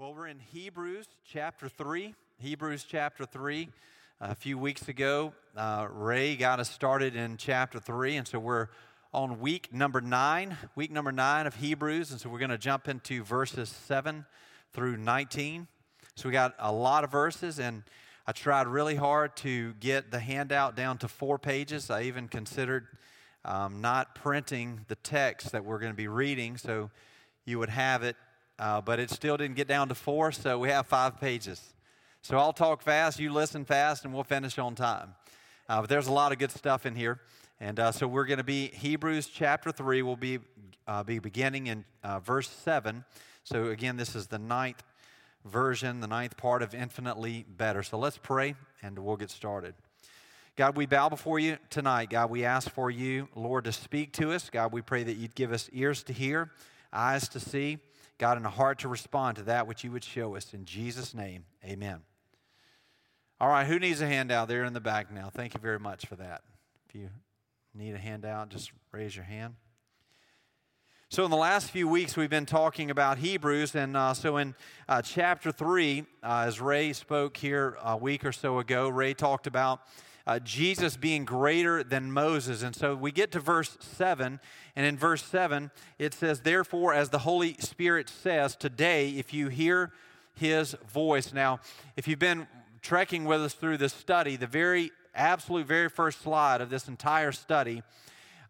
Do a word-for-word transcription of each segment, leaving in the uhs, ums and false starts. Well, we're in Hebrews chapter three. Hebrews chapter three. A few weeks ago, uh, Ray got us started in chapter three, and so we're on week number nine, week number nine of Hebrews, and so we're going to jump into verses seven through nineteen. So we got a lot of verses, and I tried really hard to get the handout down to four pages. I even considered um, not printing the text that we're going to be reading, so you would have it. Uh, but it still didn't get down to four, so we have five pages. So I'll talk fast, you listen fast, and we'll finish on time. Uh, but there's a lot of good stuff in here. And uh, so we're going to be, Hebrews chapter three will be uh, be beginning in uh, verse seven. So again, this is the ninth version, the ninth part of Infinitely Better. So let's pray, and we'll get started. God, we bow before you tonight. God, we ask for you, Lord, to speak to us. God, we pray that you'd give us ears to hear, eyes to see, God, in a heart to respond to that which you would show us. In Jesus' name, amen. All right, who needs a handout? They're in the back now. Thank you very much for that. If you need a handout, just raise your hand. So in the last few weeks, we've been talking about Hebrews, and uh, so in uh, chapter three, uh, as Ray spoke here a week or so ago, Ray talked about Uh, Jesus being greater than Moses. And so we get to verse seven, and in verse seven, it says, "Therefore, as the Holy Spirit says, today, if you hear his voice." Now, if you've been trekking with us through this study, the very absolute very first slide of this entire study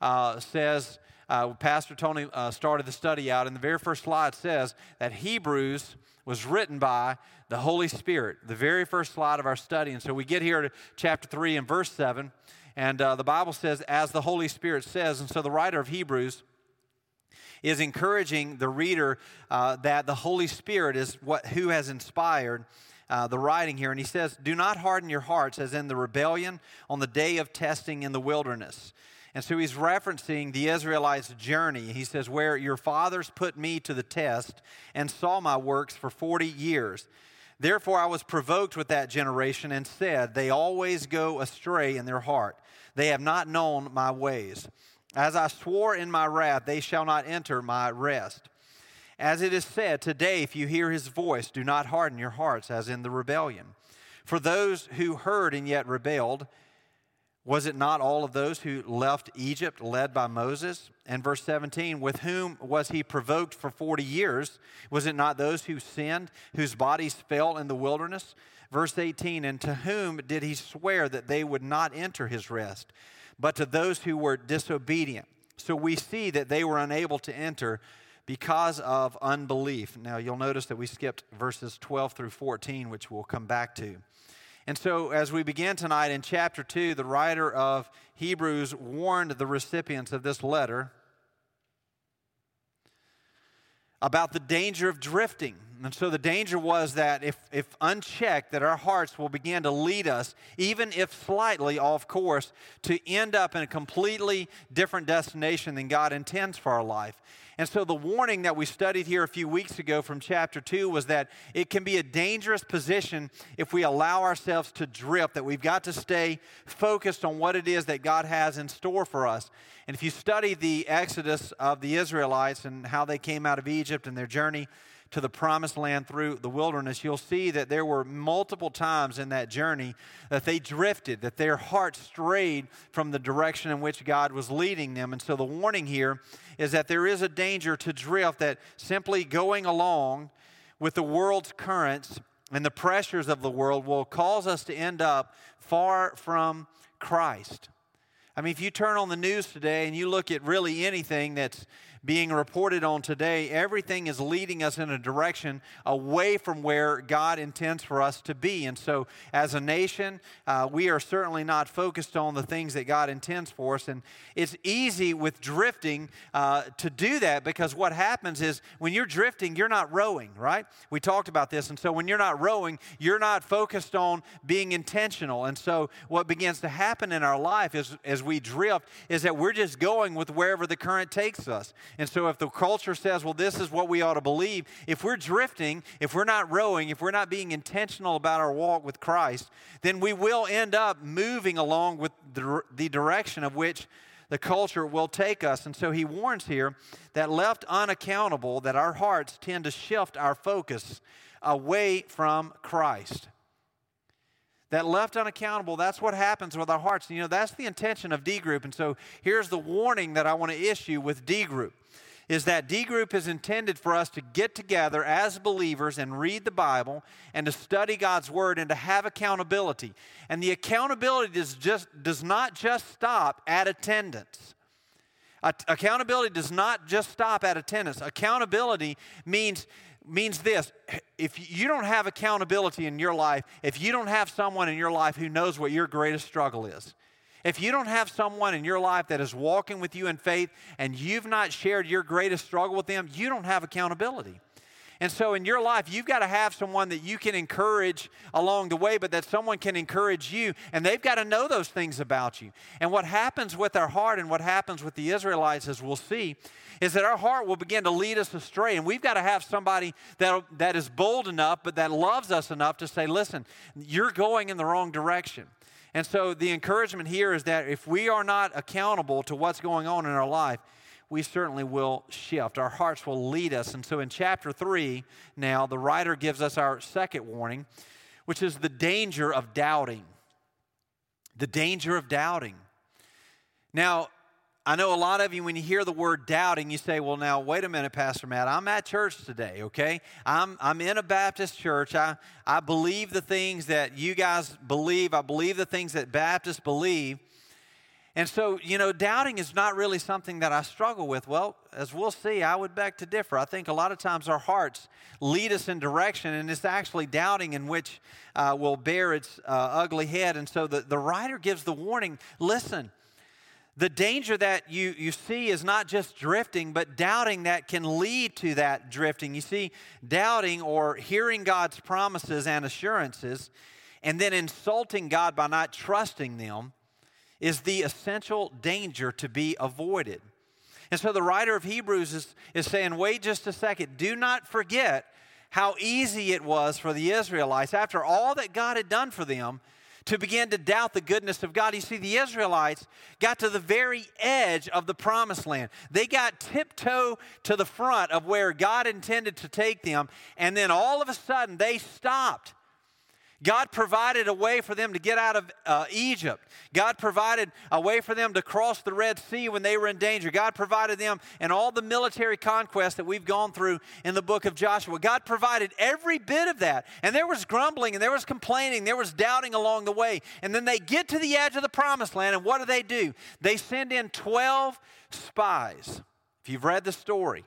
uh, says, uh, Pastor Tony uh, started the study out, and the very first slide says that Hebrews was written by the Holy Spirit, the very first slide of our study. And so we get here to chapter three and verse seven, and uh, the Bible says, "As the Holy Spirit says." And so the writer of Hebrews is encouraging the reader uh, that the Holy Spirit is what who has inspired uh, the writing here. And he says, "Do not harden your hearts as in the rebellion on the day of testing in the wilderness." And so he's referencing the Israelites' journey. He says, "Where your fathers put me to the test and saw my works for forty years. Therefore I was provoked with that generation and said, they always go astray in their heart. They have not known my ways. As I swore in my wrath, they shall not enter my rest. As it is said, today if you hear his voice, do not harden your hearts as in the rebellion. For those who heard and yet rebelled, was it not all of those who left Egypt led by Moses?" And verse seventeen, "With whom was he provoked for forty years? Was it not those who sinned, whose bodies fell in the wilderness?" Verse eighteen, "And to whom did he swear that they would not enter his rest, but to those who were disobedient? So we see that they were unable to enter because of unbelief." Now you'll notice that we skipped verses twelve through fourteen, which we'll come back to. And so as we begin tonight in chapter two, the writer of Hebrews warned the recipients of this letter about the danger of drifting. And so the danger was that if, if unchecked, that our hearts will begin to lead us, even if slightly off course, to end up in a completely different destination than God intends for our life. And so the warning that we studied here a few weeks ago from chapter two was that it can be a dangerous position if we allow ourselves to drift, that we've got to stay focused on what it is that God has in store for us. And if you study the exodus of the Israelites and how they came out of Egypt and their journey to the promised land through the wilderness, you'll see that there were multiple times in that journey that they drifted, that their hearts strayed from the direction in which God was leading them. And so the warning here is that there is a danger to drift, that simply going along with the world's currents and the pressures of the world will cause us to end up far from Christ. I mean, if you turn on the news today and you look at really anything that's being reported on today, everything is leading us in a direction away from where God intends for us to be. And so as a nation, uh, we are certainly not focused on the things that God intends for us. And it's easy with drifting uh, to do that, because what happens is when you're drifting, you're not rowing, right? We talked about this. And so when you're not rowing, you're not focused on being intentional. And so what begins to happen in our life is, as we drift is that we're just going with wherever the current takes us. And so if the culture says, well, this is what we ought to believe, if we're drifting, if we're not rowing, if we're not being intentional about our walk with Christ, then we will end up moving along with the, the direction of which the culture will take us. And so he warns here that left unaccountable, that our hearts tend to shift our focus away from Christ. That left unaccountable, that's what happens with our hearts. And, you know, that's the intention of D Group. And so here's the warning that I want to issue with D Group, is that D Group is intended for us to get together as believers and read the Bible and to study God's Word and to have accountability. And the accountability does, just, does not just stop at attendance. Accountability does not just stop at attendance. Accountability means... means this: if you don't have accountability in your life, if you don't have someone in your life who knows what your greatest struggle is, if you don't have someone in your life that is walking with you in faith and you've not shared your greatest struggle with them, you don't have accountability. And so in your life, you've got to have someone that you can encourage along the way, but that someone can encourage you, and they've got to know those things about you. And what happens with our heart and what happens with the Israelites, as we'll see, is that our heart will begin to lead us astray, and we've got to have somebody that, that is bold enough but that loves us enough to say, listen, you're going in the wrong direction. And so the encouragement here is that if we are not accountable to what's going on in our life, we certainly will shift. Our hearts will lead us. And so in chapter three now, the writer gives us our second warning, which is the danger of doubting. The danger of doubting. Now, I know a lot of you, when you hear the word doubting, you say, well, now, wait a minute, Pastor Matt, I'm at church today, okay? I'm I'm in a Baptist church. I, I believe the things that you guys believe. I believe the things that Baptists believe. And so, you know, doubting is not really something that I struggle with. Well, as we'll see, I would beg to differ. I think a lot of times our hearts lead us in direction, and it's actually doubting in which uh, will bear its uh, ugly head. And so the, the writer gives the warning, listen, the danger that you, you see is not just drifting, but doubting that can lead to that drifting. You see, doubting or hearing God's promises and assurances and then insulting God by not trusting them is the essential danger to be avoided. And so the writer of Hebrews is, is saying, wait just a second, do not forget how easy it was for the Israelites, after all that God had done for them, to begin to doubt the goodness of God. You see, the Israelites got to the very edge of the promised land. They got tiptoe to the front of where God intended to take them, and then all of a sudden they stopped. God provided a way for them to get out of uh, Egypt. God provided a way for them to cross the Red Sea when they were in danger. God provided them and all the military conquest that we've gone through in the book of Joshua. God provided every bit of that. And there was grumbling and there was complaining. There was doubting along the way. And then they get to the edge of the promised land, and what do they do? They send in twelve spies, if you've read the story.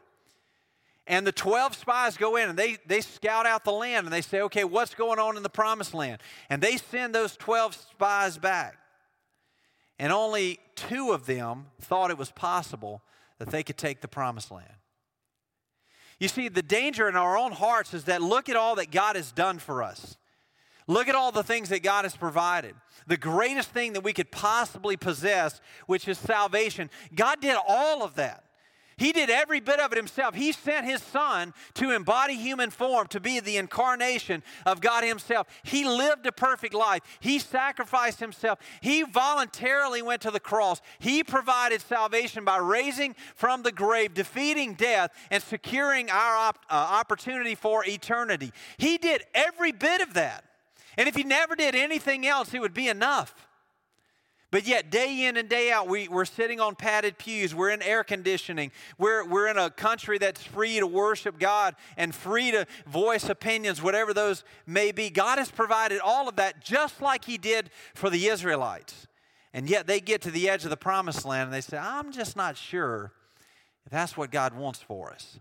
And the twelve spies go in and they, they scout out the land and they say, okay, what's going on in the promised land? And they send those twelve spies back. And only two of them thought it was possible that they could take the promised land. You see, the danger in our own hearts is that look at all that God has done for us. Look at all the things that God has provided. The greatest thing that we could possibly possess, which is salvation. God did all of that. He did every bit of it himself. He sent his son to embody human form, to be the incarnation of God himself. He lived a perfect life. He sacrificed himself. He voluntarily went to the cross. He provided salvation by raising from the grave, defeating death, and securing our op- uh, opportunity for eternity. He did every bit of that. And if he never did anything else, it would be enough. But yet, day in and day out, we, we're sitting on padded pews. We're in air conditioning. We're, we're in a country that's free to worship God and free to voice opinions, whatever those may be. God has provided all of that just like he did for the Israelites. And yet, they get to the edge of the promised land, and they say, I'm just not sure if that's what God wants for us.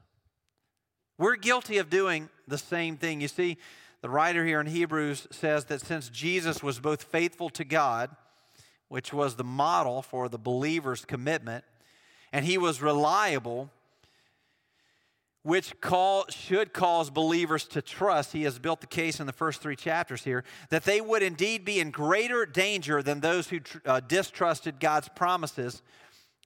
We're guilty of doing the same thing. You see, the writer here in Hebrews says that since Jesus was both faithful to God, which was the model for the believer's commitment, and he was reliable, which call, should cause believers to trust. He has built the case in the first three chapters here, that they would indeed be in greater danger than those who tr- uh, distrusted God's promises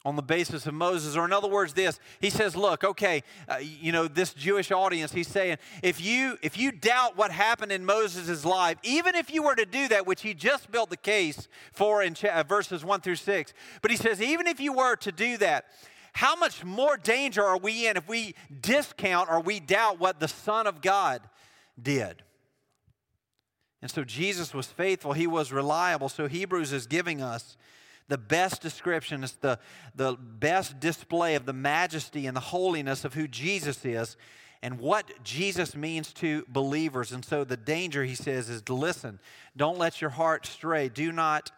on the basis of Moses, or in other words, this. He says, look, okay, uh, you know, this Jewish audience, he's saying, if you if you doubt what happened in Moses' life, even if you were to do that, which he just built the case for in cha- verses one through six, but he says, even if you were to do that, how much more danger are we in if we discount or we doubt what the Son of God did? And so Jesus was faithful. He was reliable. So Hebrews is giving us the best description, is the, the best display of the majesty and the holiness of who Jesus is and what Jesus means to believers. And so the danger, he says, is to listen. Don't let your heart stray. Do not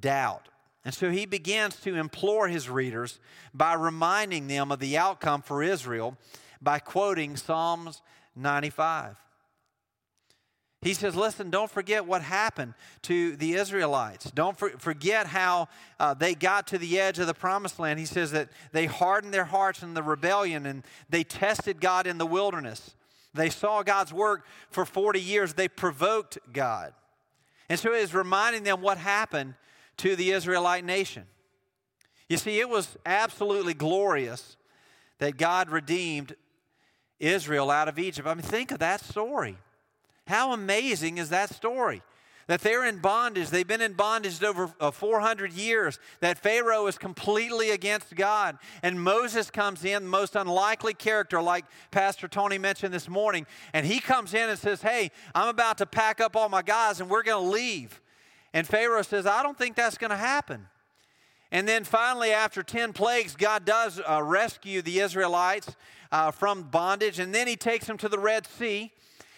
doubt. And so he begins to implore his readers by reminding them of the outcome for Israel by quoting Psalms ninety-five. He says, listen, don't forget what happened to the Israelites. Don't for, forget how uh, they got to the edge of the promised land. He says that they hardened their hearts in the rebellion and they tested God in the wilderness. They saw God's work for forty years. They provoked God. And so it is reminding them what happened to the Israelite nation. You see, it was absolutely glorious that God redeemed Israel out of Egypt. I mean, think of that story. How amazing is that story? That they're in bondage. They've been in bondage over four hundred years. That Pharaoh is completely against God. And Moses comes in, the most unlikely character, like Pastor Tony mentioned this morning. And he comes in and says, hey, I'm about to pack up all my guys and we're going to leave. And Pharaoh says, I don't think that's going to happen. And then finally, after ten plagues, God does uh, rescue the Israelites uh, from bondage. And then he takes them to the Red Sea.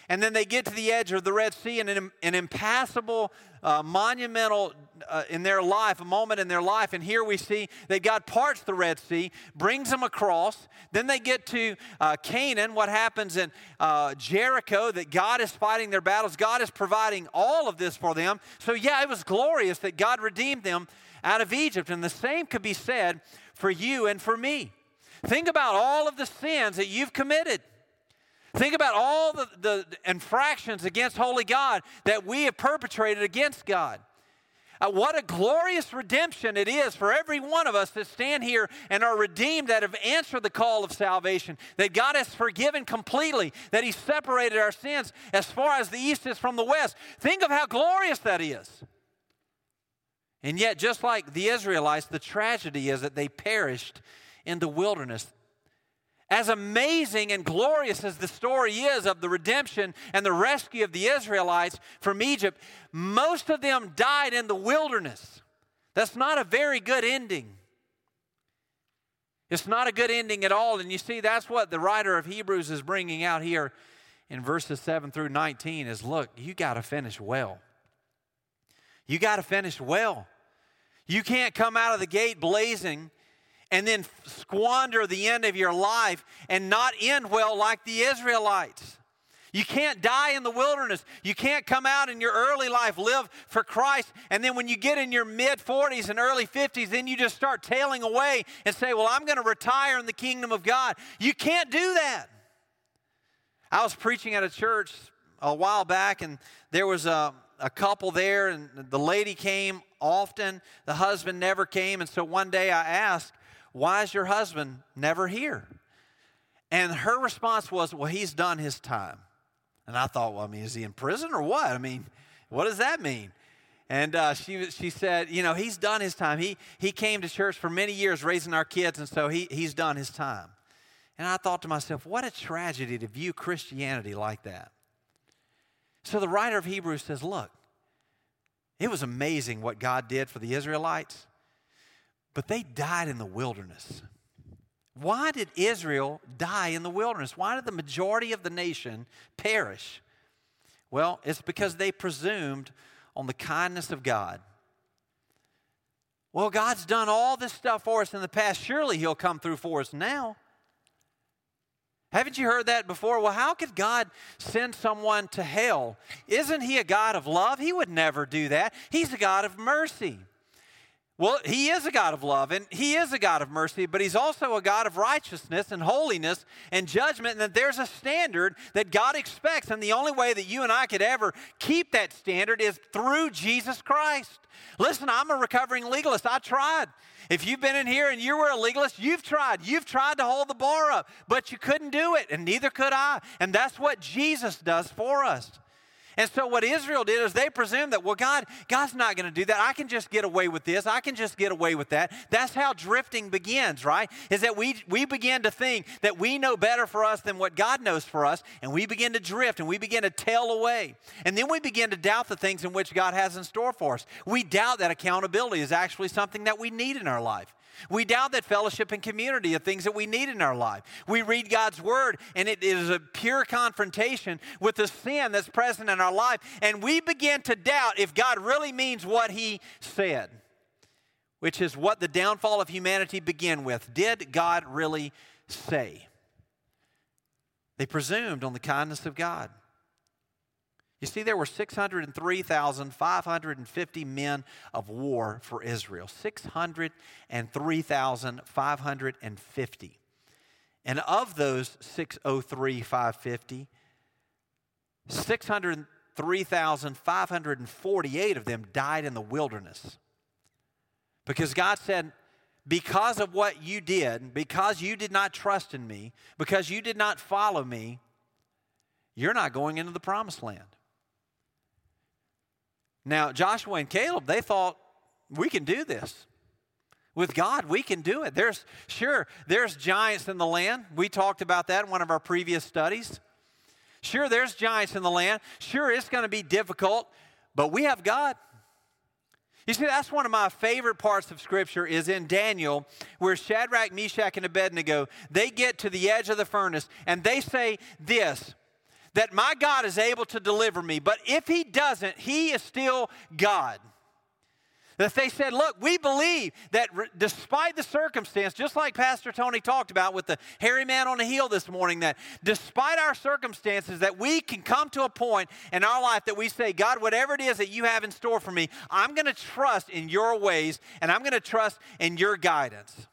And then they get to the edge of the Red Sea, and an, an impassable, uh, monumental uh, in their life, a moment in their life. And here we see that God parts the Red Sea, brings them across. Then they get to uh, Canaan. What happens in uh, Jericho, that God is fighting their battles. God is providing all of this for them. So, yeah, it was glorious that God redeemed them out of Egypt. And the same could be said for you and for me. Think about all of the sins that you've committed. Think about all the, the infractions against holy God that we have perpetrated against God. Uh, what a glorious redemption it is for every one of us that stand here and are redeemed, that have answered the call of salvation, that God has forgiven completely, that he separated our sins as far as the east is from the west. Think of how glorious that is. And yet, just like the Israelites, the tragedy is that they perished in the wilderness. As amazing and glorious as the story is of the redemption and the rescue of the Israelites from Egypt, most of them died in the wilderness. That's not a very good ending. It's not a good ending at all. And you see, that's what the writer of Hebrews is bringing out here in verses seven through nineteen is, look, you got to finish well. You got to finish well. You can't come out of the gate blazing and then squander the end of your life and not end well like the Israelites. You can't die in the wilderness. You can't come out in your early life, live for Christ, and then when you get in your mid-forties and early fifties, then you just start tailing away and say, well, I'm going to retire in the kingdom of God. You can't do that. I was preaching at a church a while back, and there was a, a couple there, and the lady came often. The husband never came, and so one day I asked, why is your husband never here? And her response was, well, he's done his time. And I thought, well, I mean, is he in prison or what? I mean, what does that mean? And uh, she she said, you know, he's done his time. He he came to church for many years raising our kids, and so he he's done his time. And I thought to myself, what a tragedy to view Christianity like that. So the writer of Hebrews says, look, it was amazing what God did for the Israelites, but they died in the wilderness. Why did Israel die in the wilderness? Why did the majority of the nation perish? Well, it's because they presumed on the kindness of God. Well, God's done all this stuff for us in the past. Surely he'll come through for us now. Haven't you heard that before? Well, how could God send someone to hell? Isn't he a God of love? He would never do that. He's a God of mercy. Well, he is a God of love, and he is a God of mercy, but he's also a God of righteousness and holiness and judgment, and that there's a standard that God expects, and the only way that you and I could ever keep that standard is through Jesus Christ. Listen, I'm a recovering legalist. I tried. If you've been in here and you were a legalist, you've tried. You've tried to hold the bar up, but you couldn't do it, and neither could I, and that's what Jesus does for us. And so what Israel did is they presumed that, well, God, God's not going to do that. I can just get away with this. I can just get away with that. That's how drifting begins, right? Is that we we begin to think that we know better for us than what God knows for us, and we begin to drift, and we begin to tail away. And then we begin to doubt the things in which God has in store for us. We doubt that accountability is actually something that we need in our life. We doubt that fellowship and community are things that we need in our life. We read God's word, and it is a pure confrontation with the sin that's present in our life, and we begin to doubt if God really means what he said, which is what the downfall of humanity began with. Did God really say? They presumed on the kindness of God. You see, there were six hundred three thousand five hundred fifty men of war for Israel. six hundred three thousand five hundred fifty. And of those six hundred three thousand five hundred fifty, six hundred three thousand five hundred forty-eight of them died in the wilderness. Because God said, because of what you did, because you did not trust in me, because you did not follow me, you're not going into the promised land. Now, Joshua and Caleb, they thought, we can do this. With God, we can do it. There's, sure, there's giants in the land. We talked about that in one of our previous studies. Sure, there's giants in the land. Sure, it's going to be difficult, but we have God. You see, that's one of my favorite parts of Scripture is in Daniel, where Shadrach, Meshach, and Abednego, they get to the edge of the furnace, and they say this, that my God is able to deliver me, but if he doesn't, he is still God. That they said, look, we believe that re- despite the circumstance, just like Pastor Tony talked about with the hairy man on the hill this morning, that despite our circumstances, that we can come to a point in our life that we say, God, whatever it is that you have in store for me, I'm going to trust in your ways, and I'm going to trust in your guidance.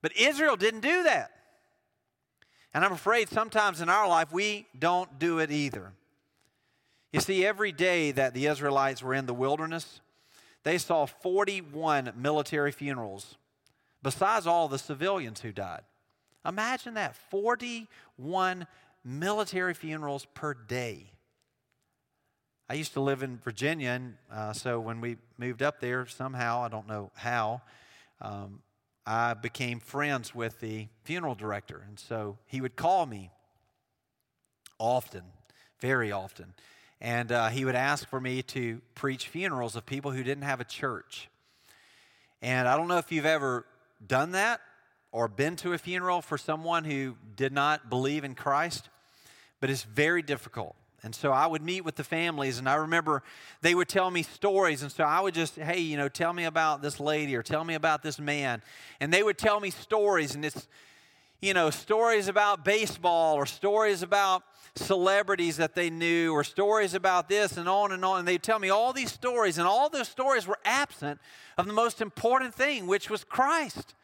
But Israel didn't do that. And I'm afraid sometimes in our life, we don't do it either. You see, every day that the Israelites were in the wilderness, they saw forty-one military funerals, besides all the civilians who died. Imagine that, forty-one military funerals per day. I used to live in Virginia, and uh, so when we moved up there, somehow, I don't know how, um, I became friends with the funeral director, and so he would call me often, very often, and uh, he would ask for me to preach funerals of people who didn't have a church. And I don't know if you've ever done that or been to a funeral for someone who did not believe in Christ, but it's very difficult. And so I would meet with the families, and I remember they would tell me stories. And so I would just, hey, you know, tell me about this lady or tell me about this man. And they would tell me stories, and it's, you know, stories about baseball or stories about celebrities that they knew or stories about this and on and on. And they'd tell me all these stories, and all those stories were absent of the most important thing, which was Christ.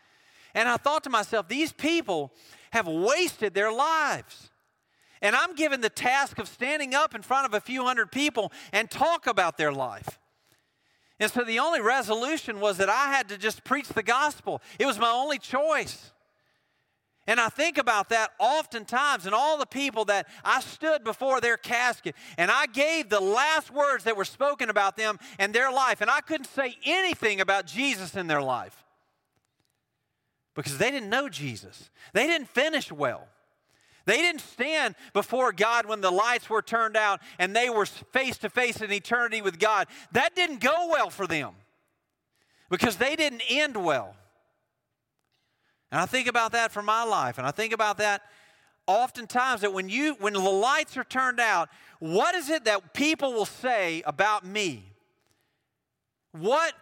And I thought to myself, these people have wasted their lives. And I'm given the task of standing up in front of a few hundred people and talk about their life. And so the only resolution was that I had to just preach the gospel. It was my only choice. And I think about that oftentimes, and all the people that I stood before their casket, and I gave the last words that were spoken about them and their life, and I couldn't say anything about Jesus in their life because they didn't know Jesus. They didn't finish well. They didn't stand before God when the lights were turned out and they were face to face in eternity with God. That didn't go well for them because they didn't end well. And I think about that for my life, and I think about that oftentimes, that when you when the lights are turned out, what is it that people will say about me? What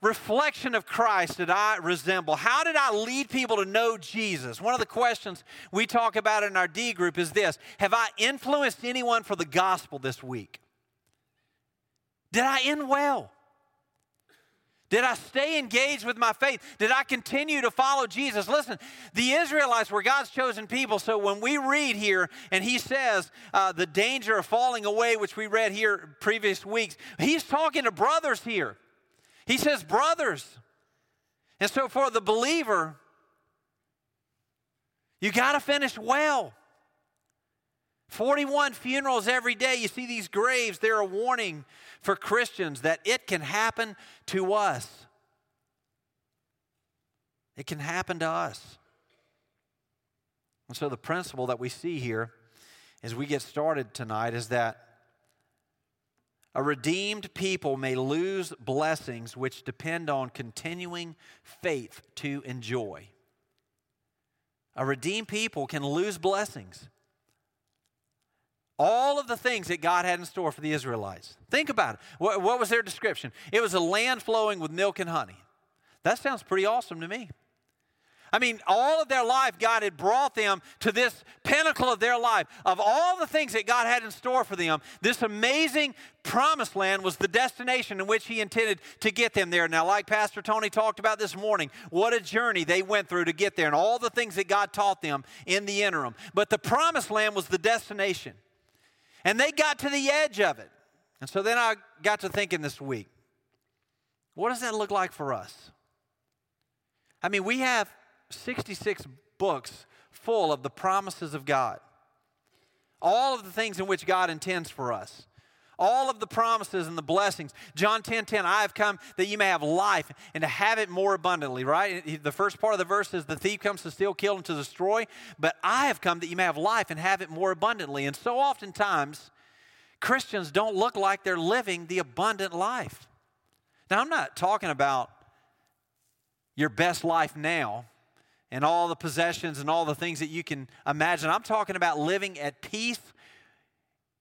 reflection of Christ did I resemble? How did I lead people to know Jesus? One of the questions we talk about in our D group is this: have I influenced anyone for the gospel this week? Did I end well? Did I stay engaged with my faith? Did I continue to follow Jesus? Listen, the Israelites were God's chosen people. So when we read here and he says uh, the danger of falling away, which we read here previous weeks, he's talking to brothers here. He says brothers. And so for the believer, you got to finish well. forty-one funerals every day. You see these graves, they're a warning for Christians that it can happen to us. It can happen to us. And so the principle that we see here as we get started tonight is that a redeemed people may lose blessings which depend on continuing faith to enjoy. A redeemed people can lose blessings. All of the things that God had in store for the Israelites. Think about it. What, what was their description? It was a land flowing with milk and honey. That sounds pretty awesome to me. I mean, all of their life, God had brought them to this pinnacle of their life. Of all the things that God had in store for them, this amazing promised land was the destination in which he intended to get them there. Now, like Pastor Tony talked about this morning, what a journey they went through to get there and all the things that God taught them in the interim. But the promised land was the destination. And they got to the edge of it. And so then I got to thinking this week, what does that look like for us? I mean, we have sixty-six books full of the promises of God. All of the things in which God intends for us. All of the promises and the blessings. John ten ten, I have come that you may have life and to have it more abundantly, right? The first part of the verse is the thief comes to steal, kill, and to destroy, but I have come that you may have life and have it more abundantly. And so oftentimes, Christians don't look like they're living the abundant life. Now, I'm not talking about your best life now and all the possessions and all the things that you can imagine. I'm talking about living at peace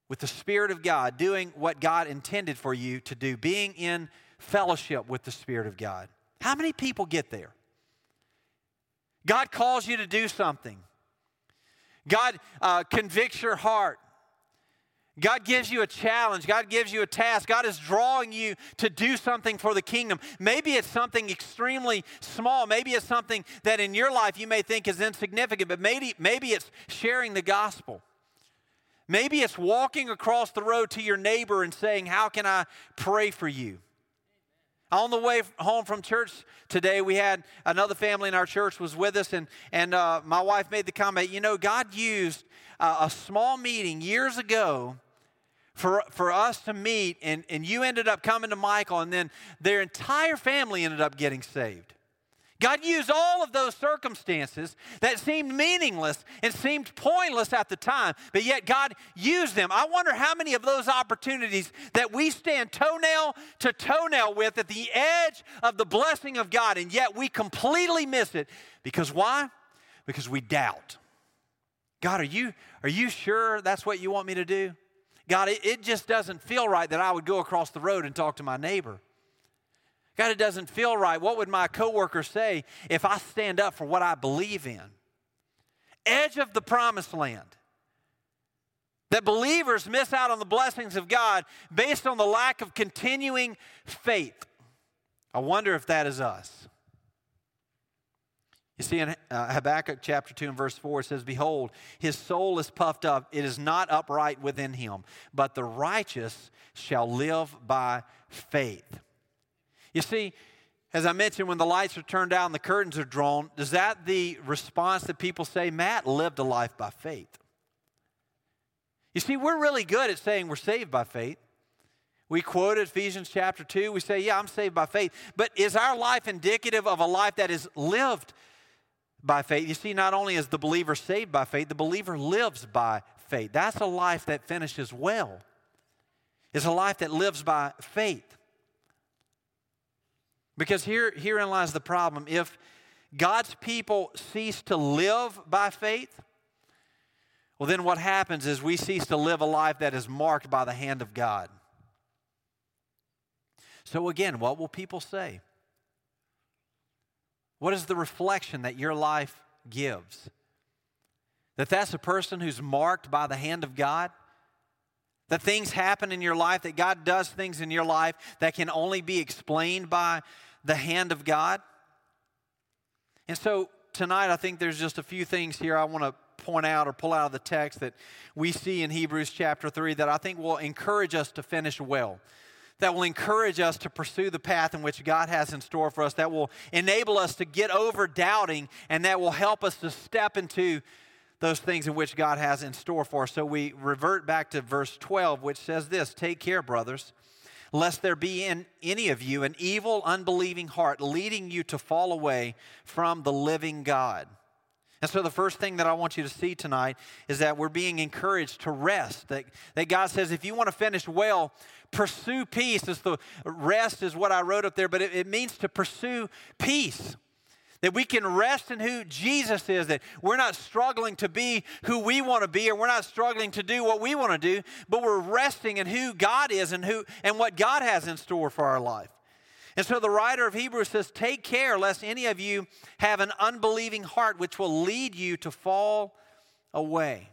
with the Spirit of God, doing what God intended for you to do, being in fellowship with the Spirit of God. How many people get there? God calls you to do something. God uh, convicts your heart. God gives you a challenge. God gives you a task. God is drawing you to do something for the kingdom. Maybe it's something extremely small. Maybe it's something that in your life you may think is insignificant, but maybe, maybe it's sharing the gospel. Maybe it's walking across the road to your neighbor and saying, how can I pray for you? On the way home from church today, we had another family in our church was with us, and, and uh, my wife made the comment, you know, God used uh, a small meeting years ago for, for us to meet, and, and you ended up coming to Michael, and then their entire family ended up getting saved. God used all of those circumstances that seemed meaningless and seemed pointless at the time, but yet God used them. I wonder how many of those opportunities that we stand toenail to toenail with at the edge of the blessing of God, and yet we completely miss it. Because why? Because we doubt. God, are you, are you sure that's what you want me to do? God, it, it just doesn't feel right that I would go across the road and talk to my neighbor. God, it doesn't feel right. What would my coworker say if I stand up for what I believe in? Edge of the promised land. That believers miss out on the blessings of God based on the lack of continuing faith. I wonder if that is us. You see in Habakkuk chapter two and verse four, it says, behold, his soul is puffed up. It is not upright within him, but the righteous shall live by faith. You see, as I mentioned, when the lights are turned down and the curtains are drawn, is that the response that people say, Matt lived a life by faith? You see, we're really good at saying we're saved by faith. We quoted Ephesians chapter two. We say, yeah, I'm saved by faith. But is our life indicative of a life that is lived by faith? You see, not only is the believer saved by faith, the believer lives by faith. That's a life that finishes well. It's a life that lives by faith. Because here, herein lies the problem. If God's people cease to live by faith, well, then what happens is we cease to live a life that is marked by the hand of God. So again, what will people say? What is the reflection that your life gives? That that's a person who's marked by the hand of God? That things happen in your life, that God does things in your life that can only be explained by the hand of God. And so tonight, I think there's just a few things here I want to point out or pull out of the text that we see in Hebrews chapter three that I think will encourage us to finish well, that will encourage us to pursue the path in which God has in store for us, that will enable us to get over doubting, and that will help us to step into those things in which God has in store for us. So we revert back to verse twelve, which says this: "Take care, brothers, lest there be in any of you an evil, unbelieving heart leading you to fall away from the living God." And so the first thing that I want you to see tonight is that we're being encouraged to rest. That, that God says, if you want to finish well, pursue peace. It's the rest is what I wrote up there, but it, it means to pursue peace. That we can rest in who Jesus is, that we're not struggling to be who we want to be, or we're not struggling to do what we want to do, but we're resting in who God is and who and what God has in store for our life. And so the writer of Hebrews says, take care lest any of you have an unbelieving heart which will lead you to fall away.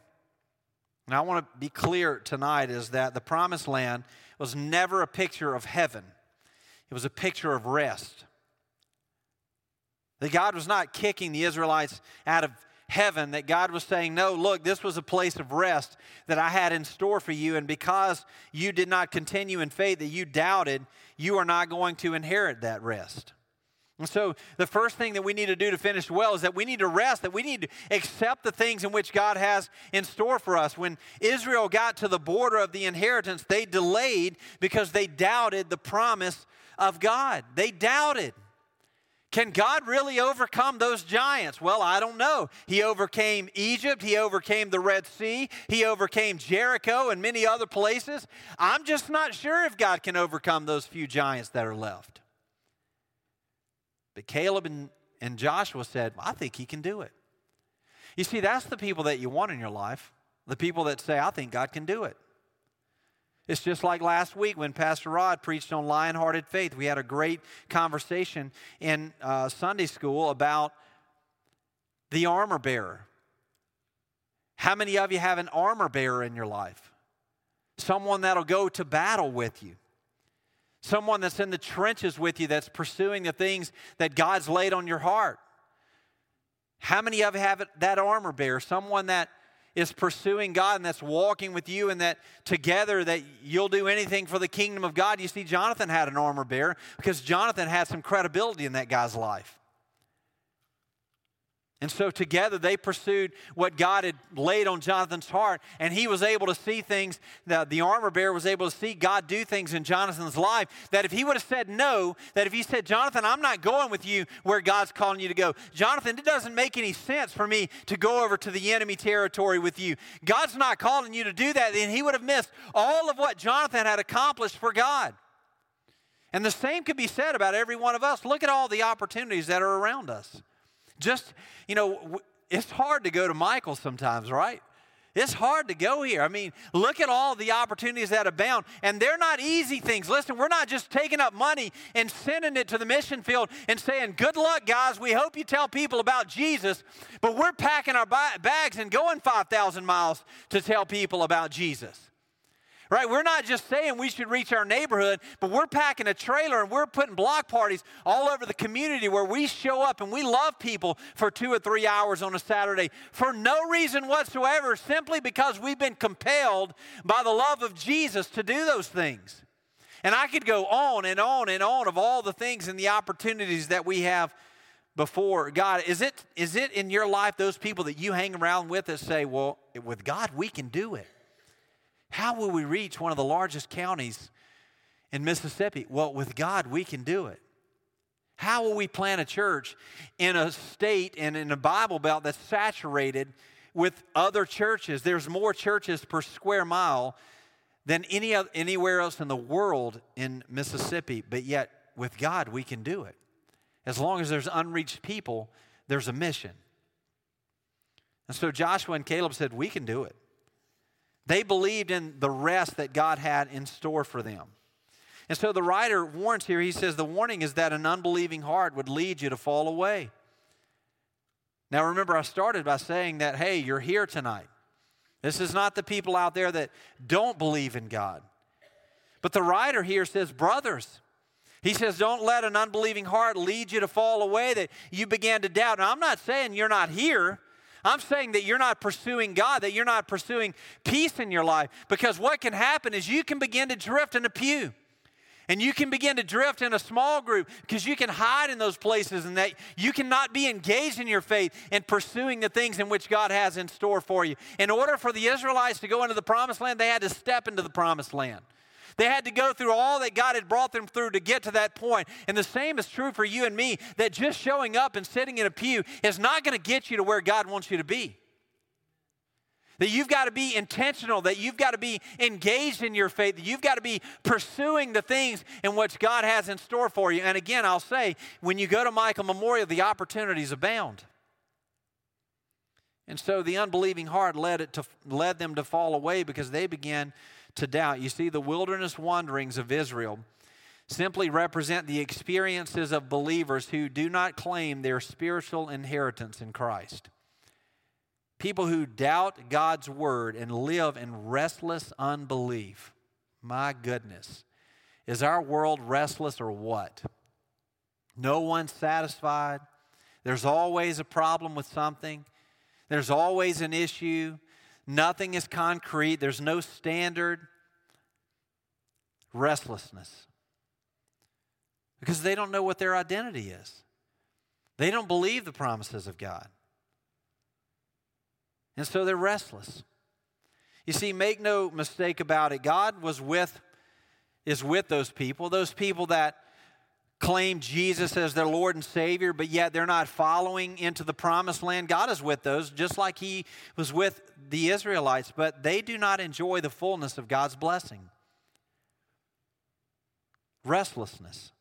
Now, I want to be clear tonight is that the promised land was never a picture of heaven. It was a picture of rest. That God was not kicking the Israelites out of heaven, that God was saying, no, look, this was a place of rest that I had in store for you, and because you did not continue in faith, that you doubted, you are not going to inherit that rest. And so the first thing that we need to do to finish well is that we need to rest, that we need to accept the things in which God has in store for us. When Israel got to the border of the inheritance, they delayed because they doubted the promise of God. They doubted. Can God really overcome those giants? Well, I don't know. He overcame Egypt. He overcame the Red Sea. He overcame Jericho and many other places. I'm just not sure if God can overcome those few giants that are left. But Caleb and, and Joshua said, I think he can do it. You see, that's the people that you want in your life, the people that say, I think God can do it. It's just like last week when Pastor Rod preached on lion-hearted faith. We had a great conversation in uh, Sunday school about the armor bearer. How many of you have an armor bearer in your life? Someone that'll go to battle with you. Someone that's in the trenches with you, that's pursuing the things that God's laid on your heart. How many of you have that armor bearer? Someone that is pursuing God and that's walking with you, and that together that you'll do anything for the kingdom of God. You see, Jonathan had an armor bearer because Jonathan had some credibility in that guy's life. And so together they pursued what God had laid on Jonathan's heart, and he was able to see things, the, the armor bearer was able to see God do things in Jonathan's life, that if he would have said no, that if he said, Jonathan, I'm not going with you where God's calling you to go. Jonathan, it doesn't make any sense for me to go over to the enemy territory with you. God's not calling you to do that. Then he would have missed all of what Jonathan had accomplished for God. And the same could be said about every one of us. Look at all the opportunities that are around us. Just, you know, it's hard to go to Michael's sometimes, right? It's hard to go here. I mean, look at all the opportunities that abound, and they're not easy things. Listen, we're not just taking up money and sending it to the mission field and saying, good luck, guys. We hope you tell people about Jesus, but we're packing our bags and going five thousand miles to tell people about Jesus. Right, we're not just saying we should reach our neighborhood, but we're packing a trailer and we're putting block parties all over the community where we show up and we love people for two or three hours on a Saturday for no reason whatsoever, simply because we've been compelled by the love of Jesus to do those things. And I could go on and on and on of all the things and the opportunities that we have before God. Is it is it in your life those people that you hang around with that say, well, with God, we can do it? How will we reach one of the largest counties in Mississippi? Well, with God, we can do it. How will we plant a church in a state and in a Bible Belt that's saturated with other churches? There's more churches per square mile than any other, anywhere else in the world in Mississippi, but yet with God, we can do it. As long as there's unreached people, there's a mission. And so Joshua and Caleb said, we can do it. They believed in the rest that God had in store for them. And so the writer warns here, he says, the warning is that an unbelieving heart would lead you to fall away. Now remember, I started by saying that, hey, you're here tonight. This is not the people out there that don't believe in God. But the writer here says, brothers, He says, don't let an unbelieving heart lead you to fall away, that you began to doubt. Now, I'm not saying you're not here. I'm saying that you're not pursuing God, that you're not pursuing peace in your life. Because what can happen is you can begin to drift in a pew. And you can begin to drift in a small group because you can hide in those places, and that you cannot be engaged in your faith and pursuing the things in which God has in store for you. In order for the Israelites to go into the promised land, they had to step into the promised land. They had to go through all that God had brought them through to get to that point. And the same is true for you and me, that just showing up and sitting in a pew is not going to get you to where God wants you to be. That you've got to be intentional, that you've got to be engaged in your faith, that you've got to be pursuing the things in which God has in store for you. And again, I'll say, when you go to Michael Memorial, the opportunities abound. And so the unbelieving heart led it to led them to fall away because they began to doubt. You see, the wilderness wanderings of Israel simply represent the experiences of believers who do not claim their spiritual inheritance in Christ. People who doubt God's word and live in restless unbelief. My goodness. Is our world restless or what? No one's satisfied. There's always a problem with something. There's always an issue. Nothing is concrete. There's no standard. Restlessness. Because they don't know what their identity is. They don't believe the promises of God. And so they're restless. You see, make no mistake about it. God was with, is with those people, those people that claim Jesus as their Lord and Savior, but yet they're not following into the promised land. God is with those, just like He was with the Israelites, but they do not enjoy the fullness of God's blessing. Restlessness.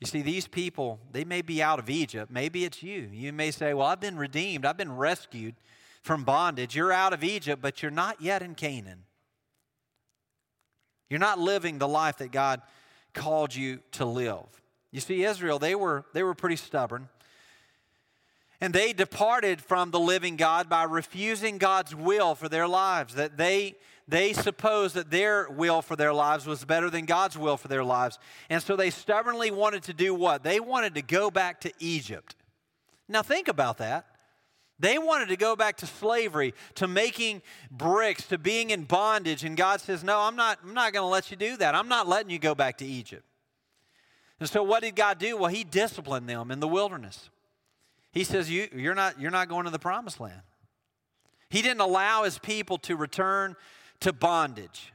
You see, these people, they may be out of Egypt. Maybe it's you. You may say, well, I've been redeemed. I've been rescued from bondage. You're out of Egypt, but you're not yet in Canaan. You're not living the life that God called you to live. You see, Israel, they were, they were pretty stubborn. And they departed from the living God by refusing God's will for their lives, that they They supposed that their will for their lives was better than God's will for their lives. And so they stubbornly wanted to do what? They wanted to go back to Egypt. Now think about that. They wanted to go back to slavery, to making bricks, to being in bondage. And God says, no, I'm not, I'm not going to let you do that. I'm not letting you go back to Egypt. And so what did God do? Well, He disciplined them in the wilderness. He says, you, you're not, you're not going to the promised land. He didn't allow His people to return to bondage.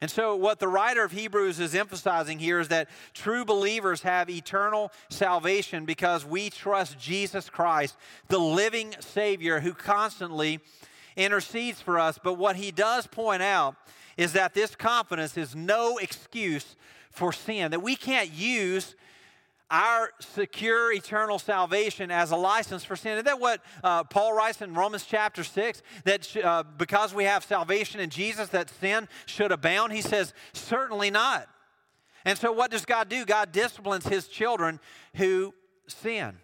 And so what the writer of Hebrews is emphasizing here is that true believers have eternal salvation because we trust Jesus Christ, the living Savior who constantly intercedes for us. But what he does point out is that this confidence is no excuse for sin, that we can't use our secure eternal salvation as a license for sin. Isn't that what uh, Paul writes in Romans chapter six? That sh- uh, because we have salvation in Jesus, that sin should abound? He says, certainly not. And so what does God do? God disciplines His children who sin.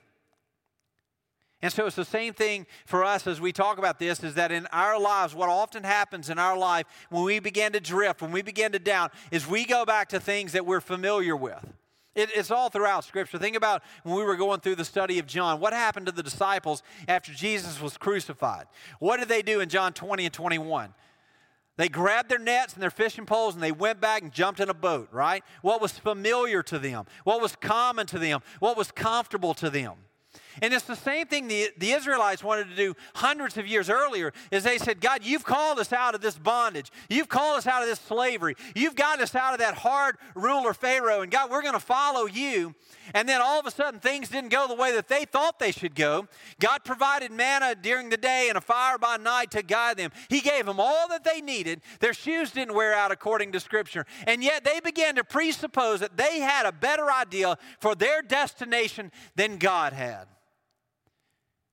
And so it's the same thing for us as we talk about this, is that in our lives, what often happens in our life when we begin to drift, when we begin to doubt, is we go back to things that we're familiar with. It, it's all throughout Scripture. Think about when we were going through the study of John. What happened to the disciples after Jesus was crucified? What did they do in John twenty and twenty-one? They grabbed their nets and their fishing poles and they went back and jumped in a boat, right? What was familiar to them? What was common to them? What was comfortable to them? And it's the same thing the, the Israelites wanted to do hundreds of years earlier, is they said, God, you've called us out of this bondage. You've called us out of this slavery. You've gotten us out of that hard ruler Pharaoh. And God, we're going to follow you. And then all of a sudden, things didn't go the way that they thought they should go. God provided manna during the day and a fire by night to guide them. He gave them all that they needed. Their shoes didn't wear out according to Scripture. And yet they began to presuppose that they had a better idea for their destination than God had.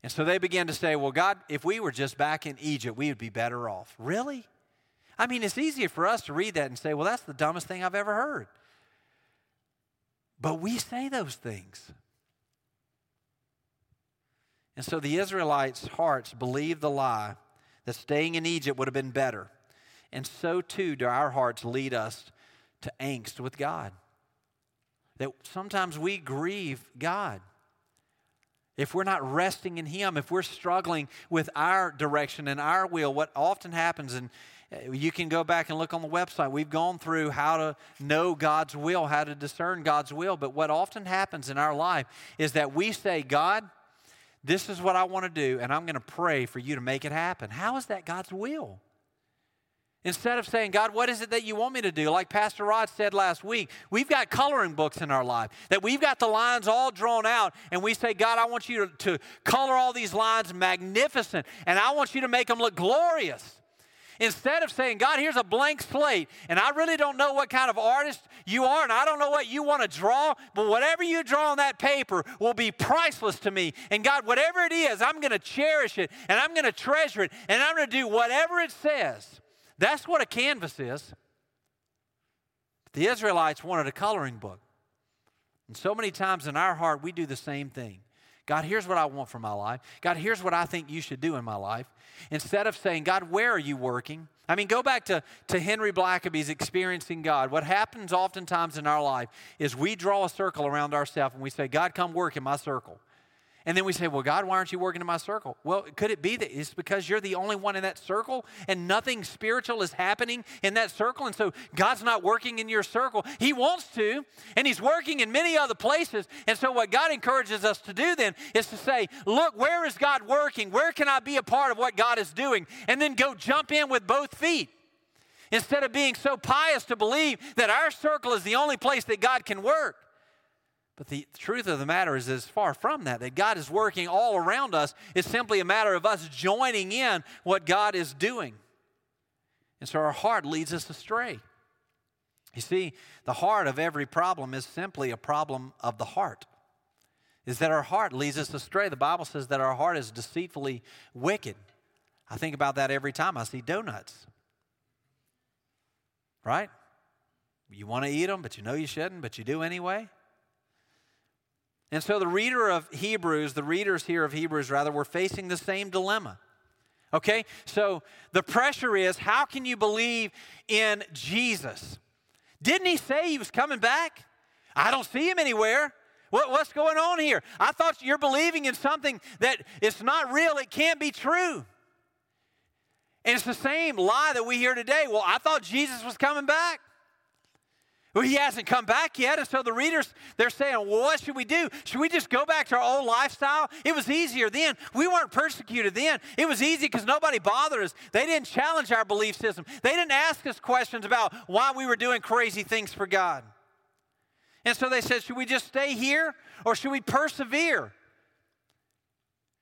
And so they began to say, well, God, if we were just back in Egypt, we would be better off. Really? I mean, it's easier for us to read that and say, well, that's the dumbest thing I've ever heard. But we say those things. And so the Israelites' hearts believed the lie that staying in Egypt would have been better. And so, too, do our hearts lead us to angst with God. that sometimes we grieve God. If we're not resting in Him, if we're struggling with our direction and our will, what often happens, and you can go back and look on the website, we've gone through how to know God's will, how to discern God's will, but what often happens in our life is that we say, God, this is what I want to do, and I'm going to pray for you to make it happen. How is that God's will? Instead of saying, God, what is it that you want me to do? Like Pastor Rod said last week, we've got coloring books in our life, that we've got the lines all drawn out, and we say, God, I want you to, to color all these lines magnificent, and I want you to make them look glorious. Instead of saying, God, here's a blank slate, and I really don't know what kind of artist you are, and I don't know what you want to draw, but whatever you draw on that paper will be priceless to me. And God, whatever it is, I'm going to cherish it, and I'm going to treasure it, and I'm going to do whatever it says. That's what a canvas is. The Israelites wanted a coloring book. And so many times in our heart, we do the same thing. God, here's what I want for my life. God, here's what I think you should do in my life. Instead of saying, God, where are you working? I mean, go back to, to Henry Blackaby's Experiencing God. What happens oftentimes in our life is we draw a circle around ourselves and we say, God, come work in my circle. And then we say, well, God, why aren't you working in my circle? Well, could it be that it's because you're the only one in that circle and nothing spiritual is happening in that circle? And so God's not working in your circle. He wants to, and He's working in many other places. And so what God encourages us to do then is to say, look, where is God working? Where can I be a part of what God is doing? And then go jump in with both feet. Instead of being so pious to believe that our circle is the only place that God can work. But the truth of the matter is, it's far from that, that God is working all around us. It's simply a matter of us joining in what God is doing. And so our heart leads us astray. You see, the heart of every problem is simply a problem of the heart, is that our heart leads us astray. The Bible says that our heart is deceitfully wicked. I think about that every time I see donuts, right? You want to eat them, but you know you shouldn't, but you do anyway. And so the reader of Hebrews, the readers here of Hebrews, rather, were facing the same dilemma, okay? So the pressure is, how can you believe in Jesus? Didn't He say He was coming back? I don't see Him anywhere. What, what's going on here? I thought you're believing in something that it's not real, it can't be true. And it's the same lie that we hear today. Well, I thought Jesus was coming back. Well, He hasn't come back yet, and so the readers, they're saying, well, what should we do? Should we just go back to our old lifestyle? It was easier then. We weren't persecuted then. It was easy because nobody bothered us. They didn't challenge our belief system. They didn't ask us questions about why we were doing crazy things for God. And so they said, should we just stay here, or should we persevere?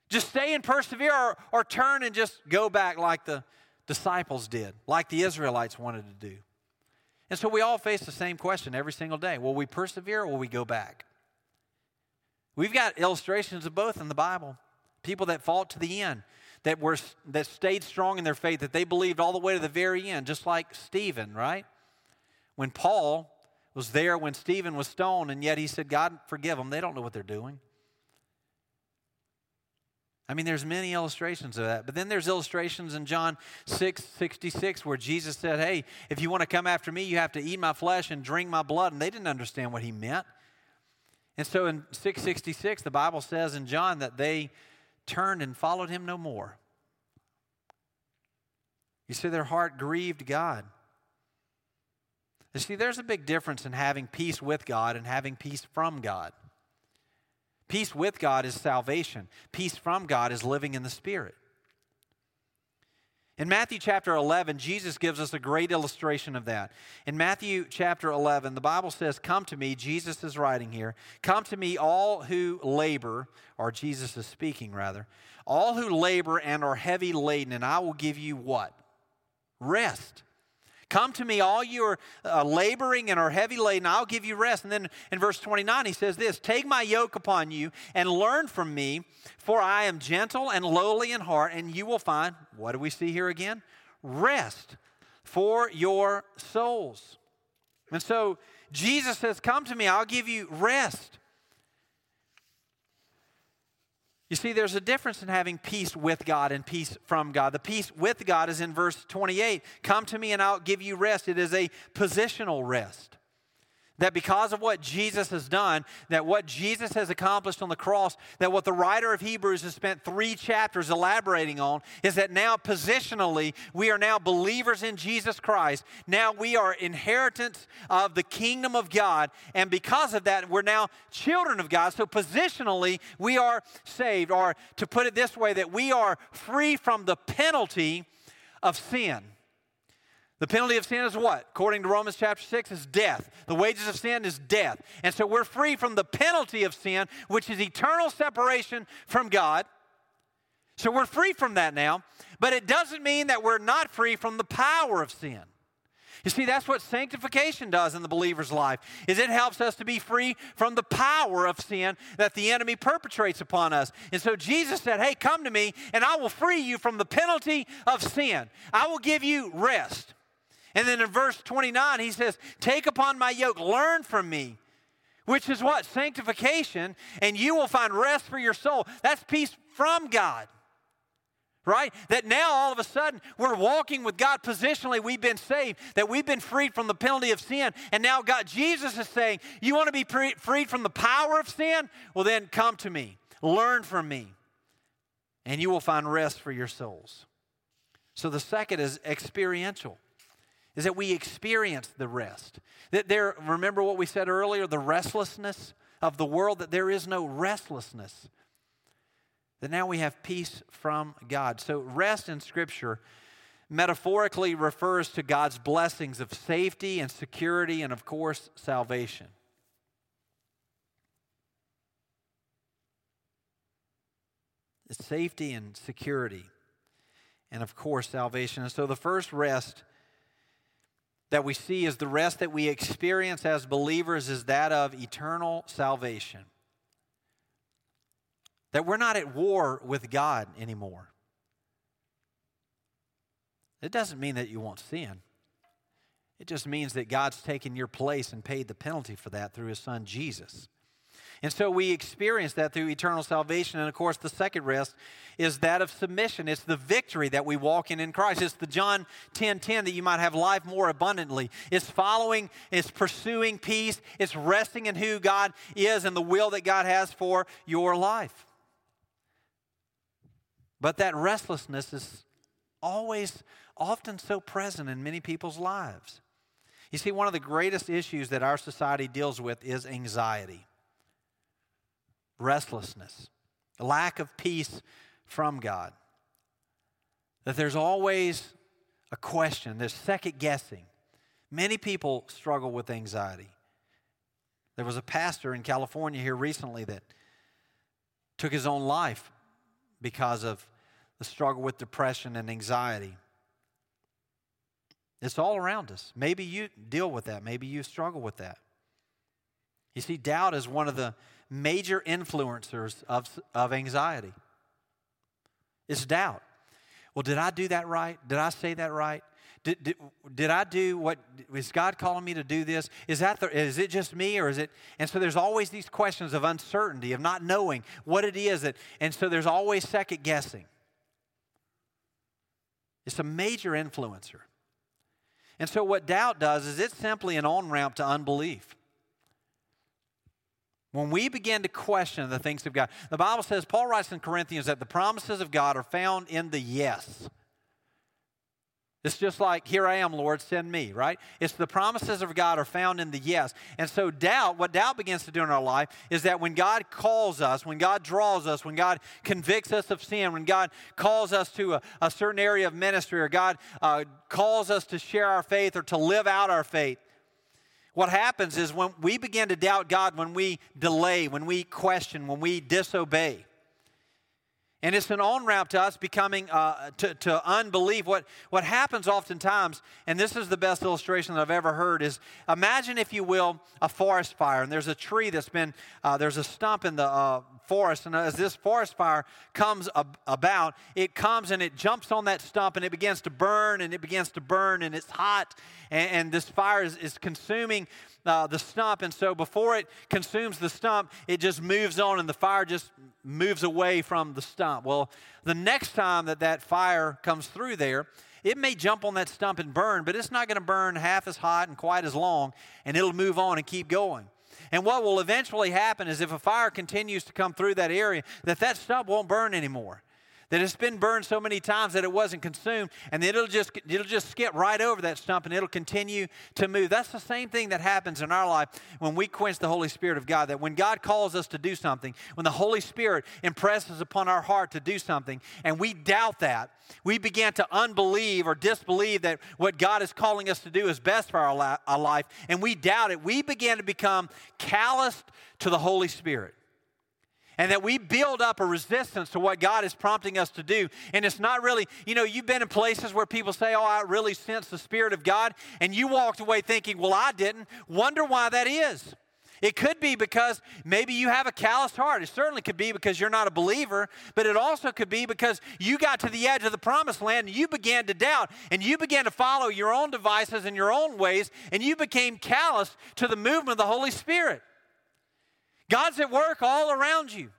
Just stay and persevere, or, or turn and just go back like the disciples did, like the Israelites wanted to do. And so we all face the same question every single day. Will we persevere or will we go back? We've got illustrations of both in the Bible. People that fought to the end, that were that stayed strong in their faith, that they believed all the way to the very end, just like Stephen, right? When Paul was there, when Stephen was stoned, and yet he said, God, forgive them. They don't know what they're doing. I mean, there's many illustrations of that. But then there's illustrations in John six sixty-six where Jesus said, hey, if you want to come after me, you have to eat my flesh and drink my blood. And they didn't understand what He meant. And so in six sixty-six, the Bible says in John that they turned and followed Him no more. You see, their heart grieved God. You see, there's a big difference in having peace with God and having peace from God. Peace with God is salvation. Peace from God is living in the Spirit. In Matthew chapter eleven, Jesus gives us a great illustration of that. In Matthew chapter eleven, the Bible says, come to me, Jesus is writing here, come to me all who labor, or Jesus is speaking rather, all who labor and are heavy laden, and I will give you what? Rest. Come to me, all you are uh, laboring and are heavy laden, I'll give you rest. And then in verse twenty-nine, He says this, take my yoke upon you and learn from me, for I am gentle and lowly in heart, and you will find, what do we see here again? Rest for your souls. And so Jesus says, come to me, I'll give you rest. You see, there's a difference in having peace with God and peace from God. The peace with God is in verse twenty-eight. Come to me and I'll give you rest. It is a positional rest. That because of what Jesus has done, that what Jesus has accomplished on the cross, that what the writer of Hebrews has spent three chapters elaborating on, is that now positionally we are now believers in Jesus Christ. Now we are inheritance of the kingdom of God. And because of that, we're now children of God. So positionally we are saved. Or to put it this way, that we are free from the penalty of sin. The penalty of sin is what? According to Romans chapter six, is death. The wages of sin is death. And so we're free from the penalty of sin, which is eternal separation from God. So we're free from that now. But it doesn't mean that we're not free from the power of sin. You see, that's what sanctification does in the believer's life, is it helps us to be free from the power of sin that the enemy perpetrates upon us. And so Jesus said, hey, come to me, and I will free you from the penalty of sin. I will give you rest. And then in verse twenty-nine, he says, take upon my yoke, learn from me, which is what? Sanctification, and you will find rest for your soul. That's peace from God. Right? That now all of a sudden we're walking with God positionally. We've been saved, that we've been freed from the penalty of sin. And now God, Jesus is saying, you want to be pre- freed from the power of sin? Well, then come to me, learn from me, and you will find rest for your souls. So the second is experiential, is that we experience the rest. That there, remember what we said earlier, the restlessness of the world, that there is no restlessness. That now we have peace from God. So rest in Scripture metaphorically refers to God's blessings of safety and security and, of course, salvation. It's safety and security and, of course, salvation. And so the first rest that we see is the rest that we experience as believers is that of eternal salvation. That we're not at war with God anymore. It doesn't mean that you won't sin. It just means that God's taken your place and paid the penalty for that through His Son, Jesus. And so we experience that through eternal salvation. And, of course, the second rest is that of submission. It's the victory that we walk in in Christ. It's the John ten ten, that you might have life more abundantly. It's following, it's pursuing peace. It's resting in who God is and the will that God has for your life. But that restlessness is always, often so present in many people's lives. You see, one of the greatest issues that our society deals with is anxiety, restlessness, lack of peace from God. That there's always a question, there's second guessing. Many people struggle with anxiety. There was a pastor in California here recently that took his own life because of the struggle with depression and anxiety. It's all around us. Maybe you deal with that. Maybe you struggle with that. You see, doubt is one of the major influencers of, of anxiety. It's doubt. Well, did I do that right? Did I say that right? Did, did, did I do what, is God calling me to do this? Is that the, is it just me or is it? And so there's always these questions of uncertainty, of not knowing what it is. That, and so there's always second guessing. It's a major influencer. And so what doubt does is it's simply an on-ramp to unbelief. When we begin to question the things of God, the Bible says, Paul writes in Corinthians that the promises of God are found in the yes. It's just like, here I am, Lord, send me, right? It's the promises of God are found in the yes. And so doubt, what doubt begins to do in our life is that when God calls us, when God draws us, when God convicts us of sin, when God calls us to a, a certain area of ministry, or God uh, calls us to share our faith or to live out our faith, what happens is when we begin to doubt God, when we delay, when we question, when we disobey. And it's an on-ramp to us becoming, uh, to, to unbelief. What, what happens oftentimes, and this is the best illustration that I've ever heard, is imagine, if you will, a forest fire. And there's a tree that's been, uh, there's a stump in the uh, forest. And as this forest fire comes ab- about, it comes and it jumps on that stump and it begins to burn and it begins to burn and it's hot. And, and this fire is, is consuming uh, the stump. And so before it consumes the stump, it just moves on and the fire just moves away from the stump. Well, the next time that that fire comes through there, It may jump on that stump and burn, but it's not going to burn half as hot and quite as long, and it'll move on and keep going. And what will eventually happen is if a fire continues to come through that area, that that stump won't burn anymore. That it's been burned so many times that it wasn't consumed, and it'll just it'll just skip right over that stump, and it'll continue to move. That's the same thing that happens in our life when we quench the Holy Spirit of God, that when God calls us to do something, when the Holy Spirit impresses upon our heart to do something, and we doubt that, we begin to unbelieve or disbelieve that what God is calling us to do is best for our, li- our life, and we doubt it. We begin to become calloused to the Holy Spirit. And that we build up a resistance to what God is prompting us to do. And it's not really, you know, you've been in places where people say, oh, I really sense the Spirit of God. And you walked away thinking, well, I didn't. Wonder why that is. It could be because maybe you have a calloused heart. It certainly could be because you're not a believer. But it also could be because you got to the edge of the promised land and you began to doubt. And you began to follow your own devices and your own ways. And you became callous to the movement of the Holy Spirit. God's at work all around you.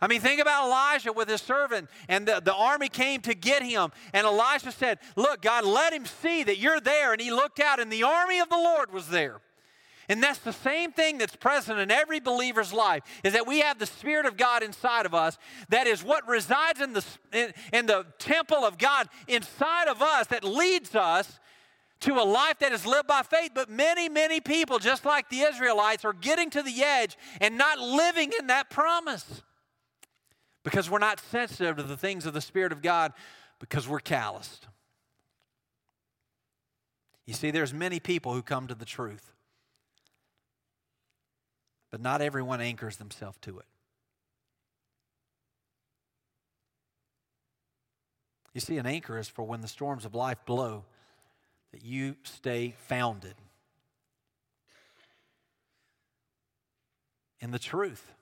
I mean, think about Elijah with his servant, and the, the army came to get him. And Elijah said, look, God, let him see that you're there. And he looked out, and the army of the Lord was there. And that's the same thing that's present in every believer's life, is that we have the Spirit of God inside of us. That is what resides in the, in, in the temple of God inside of us that leads us to a life that is lived by faith. But many, many people, just like the Israelites, are getting to the edge and not living in that promise because we're not sensitive to the things of the Spirit of God, because we're calloused. You see, there's many people who come to the truth, but not everyone anchors themselves to it. You see, an anchor is for when the storms of life blow, that you stay founded in the truth,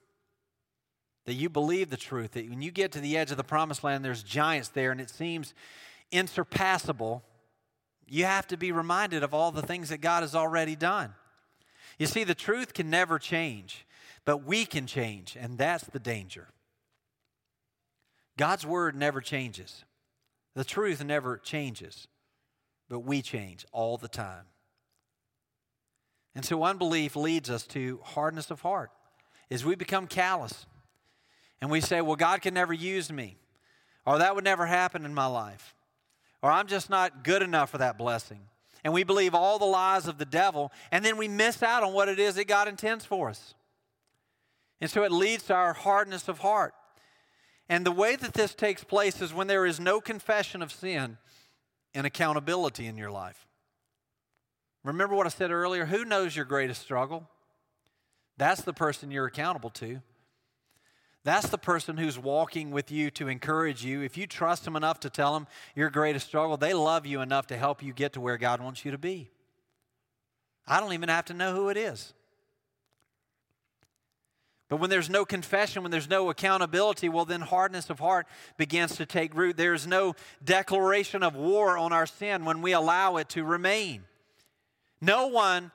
that you believe the truth, that when you get to the edge of the promised land, there's giants there and it seems insurpassable. You have to be reminded of all the things that God has already done. You see, the truth can never change, but we can change, and that's the danger. God's word never changes. The truth never changes. But we change all the time. And so unbelief leads us to hardness of heart, is we become callous. And we say, well, God can never use me, or that would never happen in my life, or I'm just not good enough for that blessing. And we believe all the lies of the devil, and then we miss out on what it is that God intends for us. And so it leads to our hardness of heart. And the way that this takes place is when there is no confession of sin and accountability in your life. Remember what I said earlier? Who knows your greatest struggle? That's the person you're accountable to. That's the person who's walking with you to encourage you. If you trust them enough to tell them your greatest struggle, they love you enough to help you get to where God wants you to be. I don't even have to know who it is. But when there's no confession, when there's no accountability, well, then hardness of heart begins to take root. There is no declaration of war on our sin when we allow it to remain. No one,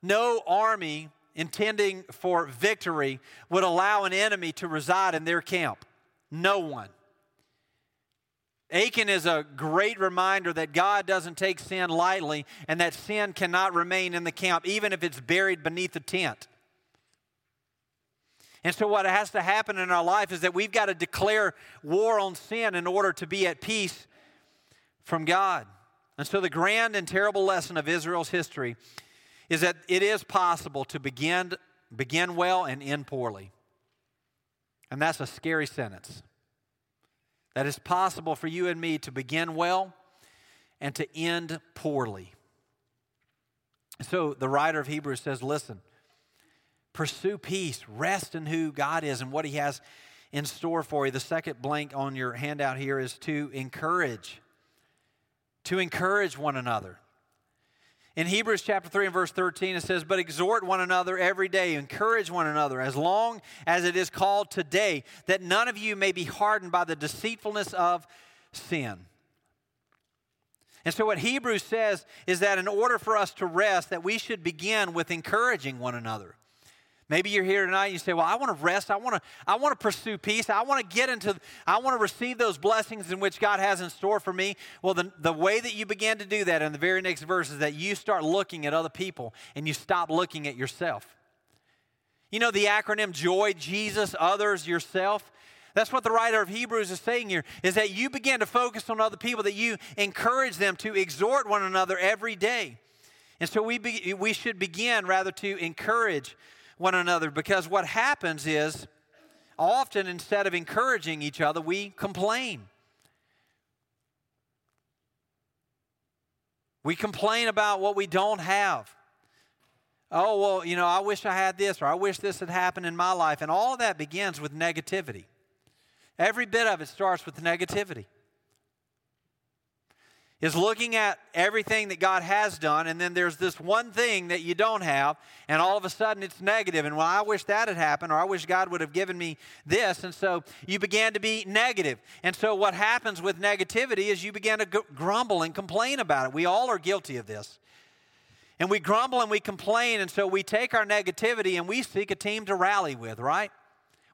no army intending for victory would allow an enemy to reside in their camp. No one. Achan is a great reminder that God doesn't take sin lightly and that sin cannot remain in the camp, even if it's buried beneath the tent. And so what has to happen in our life is that we've got to declare war on sin in order to be at peace from God. And so the grand and terrible lesson of Israel's history is that it is possible to begin, begin well and end poorly. And that's a scary sentence. That it's possible for you and me to begin well and to end poorly. So the writer of Hebrews says, listen, pursue peace. Rest in who God is and what he has in store for you. The second blank on your handout here is to encourage. To encourage one another. In Hebrews chapter three and verse thirteen, it says, but exhort one another every day. Encourage one another as long as it is called today, that none of you may be hardened by the deceitfulness of sin. And so what Hebrews says is that in order for us to rest, that we should begin with encouraging one another. Maybe you're here tonight and you say, well, I want to rest. I want to I want to pursue peace. I want to get into, I want to receive those blessings in which God has in store for me. Well, the, the way that you begin to do that in the very next verse is that you start looking at other people and you stop looking at yourself. You know the acronym JOY, Jesus, others, yourself? That's what the writer of Hebrews is saying here, is that you begin to focus on other people, that you encourage them to exhort one another every day. And so we be, we should begin rather to encourage one another, because what happens is often instead of encouraging each other, we complain. We complain about what we don't have. Oh, well, you know, I wish I had this, or I wish this had happened in my life. And all of that begins with negativity. Every bit of it starts with negativity. Is looking at everything that God has done, and then there's this one thing that you don't have, and all of a sudden it's negative. And well, I wish that had happened, or I wish God would have given me this. And so you began to be negative. And so what happens with negativity is you begin to grumble and complain about it. We all are guilty of this. And we grumble and we complain, and so we take our negativity and we seek a team to rally with, right?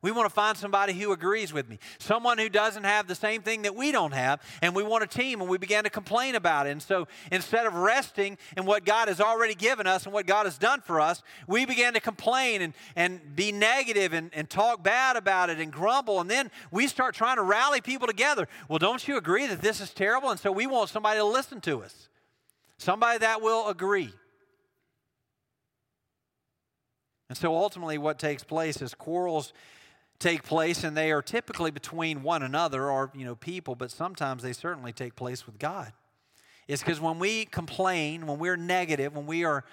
We want to find somebody who agrees with me, someone who doesn't have the same thing that we don't have, and we want a team, and we begin to complain about it. And so instead of resting in what God has already given us and what God has done for us, we began to complain and, and be negative and, and talk bad about it and grumble, and then we start trying to rally people together. Well, don't you agree that this is terrible? And so we want somebody to listen to us, somebody that will agree. And so ultimately what takes place is quarrels take place, and they are typically between one another or, you know, people, but sometimes they certainly take place with God. It's because when we complain, when we're negative, when we are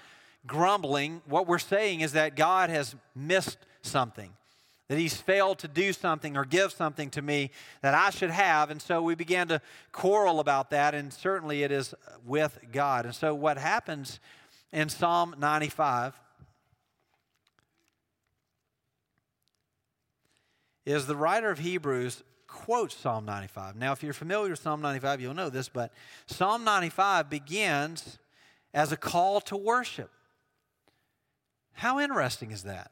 grumbling, what we're saying is that God has missed something, that he's failed to do something or give something to me that I should have, and so we began to quarrel about that, and certainly it is with God. And so what happens in Psalm ninety-five is the writer of Hebrews quotes Psalm ninety-five. Now, if you're familiar with Psalm ninety-five, you'll know this, but Psalm ninety-five begins as a call to worship. How interesting is that?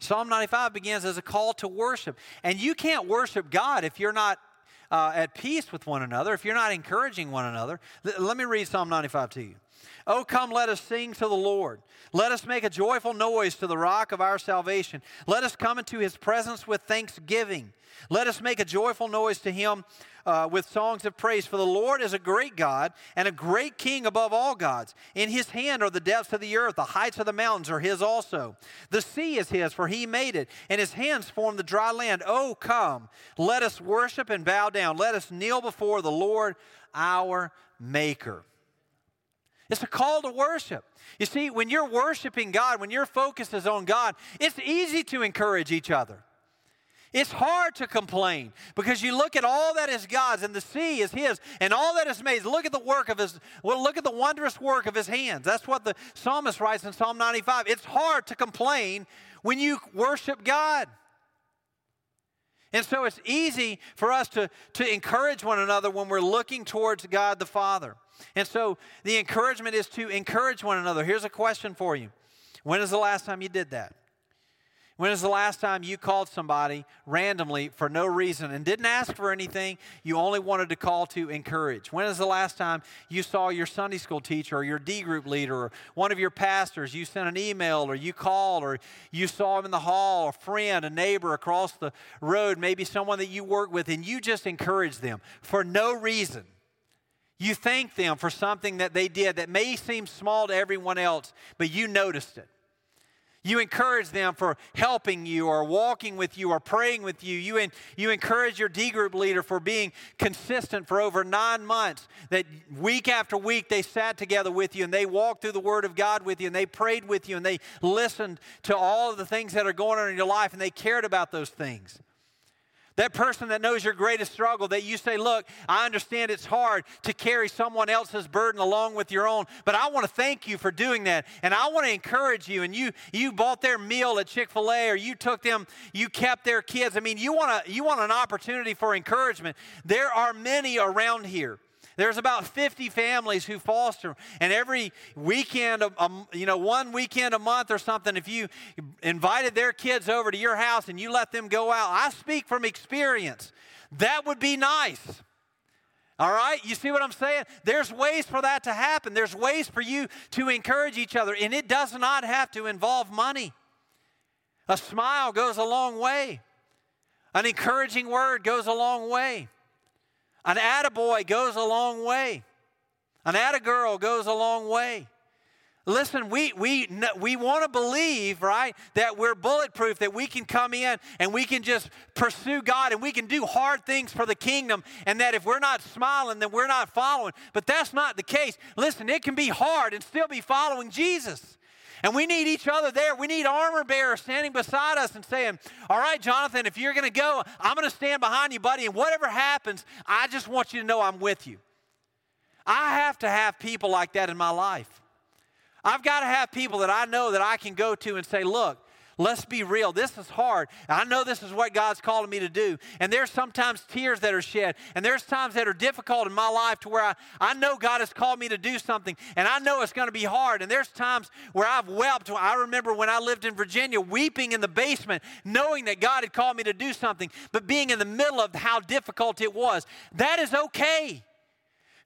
Psalm ninety-five begins as a call to worship. And you can't worship God if you're not uh, at peace with one another, if you're not encouraging one another. L- let me read Psalm ninety-five to you. Oh, come, let us sing to the Lord. Let us make a joyful noise to the rock of our salvation. Let us come into his presence with thanksgiving. Let us make a joyful noise to him uh, with songs of praise. For the Lord is a great God and a great King above all gods. In his hand are the depths of the earth. The heights of the mountains are his also. The sea is his, for he made it, and his hands formed the dry land. Oh, come, let us worship and bow down. Let us kneel before the Lord our Maker. It's a call to worship. You see, when you're worshiping God, when your focus is on God, it's easy to encourage each other. It's hard to complain because you look at all that is God's, and the sea is his, and all that is made. Look at the work of his, well, look at the wondrous work of his hands. That's what the psalmist writes in Psalm ninety-five. It's hard to complain when you worship God. And so it's easy for us to, to encourage one another when we're looking towards God the Father. And so the encouragement is to encourage one another. Here's a question for you. When is the last time you did that? When is the last time you called somebody randomly for no reason and didn't ask for anything? You only wanted to call to encourage. When is the last time you saw your Sunday school teacher or your D group leader or one of your pastors? You sent an email or you called or you saw him in the hall, a friend, a neighbor across the road, maybe someone that you work with, and you just encouraged them for no reason. You thank them for something that they did that may seem small to everyone else, but you noticed it. You encourage them for helping you or walking with you or praying with you. You, in, you encourage your D group leader for being consistent for over nine months, that week after week they sat together with you and they walked through the Word of God with you and they prayed with you and they listened to all of the things that are going on in your life and they cared about those things. That person that knows your greatest struggle, that you say, look, I understand it's hard to carry someone else's burden along with your own, but I want to thank you for doing that, and I want to encourage you, and you you bought their meal at Chick-fil-A, or you took them, you kept their kids. I mean, you want, a, you want an opportunity for encouragement. There are many around here There's about fifty families who foster, and every weekend, um, you know, one weekend a month or something, if you invited their kids over to your house and you let them go out, I speak from experience, that would be nice. All right? You see what I'm saying? There's ways for that to happen. There's ways for you to encourage each other, and it does not have to involve money. A smile goes a long way. An encouraging word goes a long way. An attaboy goes a long way. An attagirl goes a long way. Listen, we we we want to believe, right, that we're bulletproof, that we can come in and we can just pursue God and we can do hard things for the kingdom, and that if we're not smiling, then we're not following. But that's not the case. Listen, it can be hard and still be following Jesus. And we need each other there. We need armor bearers standing beside us and saying, all right, Jonathan, if you're going to go, I'm going to stand behind you, buddy. And whatever happens, I just want you to know I'm with you. I have to have people like that in my life. I've got to have people that I know that I can go to and say, look, let's be real. This is hard. I know this is what God's calling me to do. And there's sometimes tears that are shed. And there's times that are difficult in my life to where I, I know God has called me to do something. And I know it's going to be hard. And there's times where I've wept. I remember when I lived in Virginia, weeping in the basement, knowing that God had called me to do something, but being in the middle of how difficult it was. That is okay.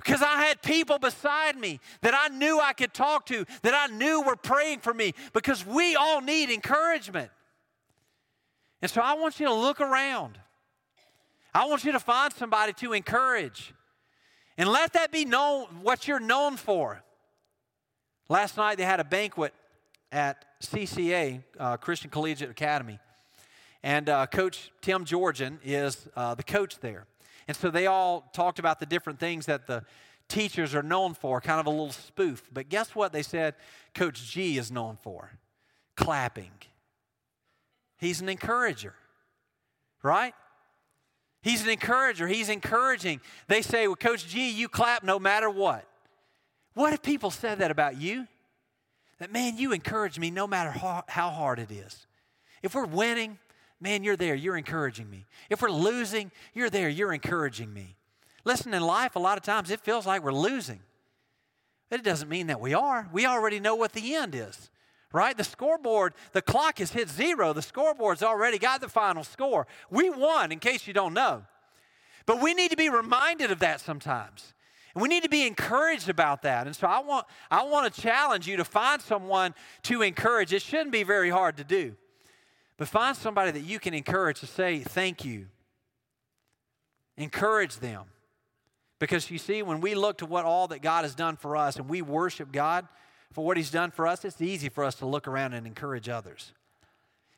Because I had people beside me that I knew I could talk to, that I knew were praying for me, because we all need encouragement. And so I want you to look around. I want you to find somebody to encourage. And let that be known what you're known for. Last night they had a banquet at C C A, uh, Christian Collegiate Academy. And uh, Coach Tim Georgian is uh, the coach there. And so they all talked about the different things that the teachers are known for, kind of a little spoof. But guess what they said Coach G is known for? Clapping. He's an encourager, right? He's an encourager. He's encouraging. They say, well, Coach G, you clap no matter what. What if people said that about you? That, man, you encourage me no matter how, how hard it is. If we're winning, man, you're there, you're encouraging me. If we're losing, you're there, you're encouraging me. Listen, in life, a lot of times it feels like we're losing. But it doesn't mean that we are. We already know what the end is, right? The scoreboard, the clock has hit zero. The scoreboard's already got the final score. We won, in case you don't know. But we need to be reminded of that sometimes. And we need to be encouraged about that. And so I want, I want to challenge you to find someone to encourage. It shouldn't be very hard to do. But find somebody that you can encourage to say thank you. Encourage them. Because you see, when we look to what all that God has done for us and we worship God for what he's done for us, it's easy for us to look around and encourage others.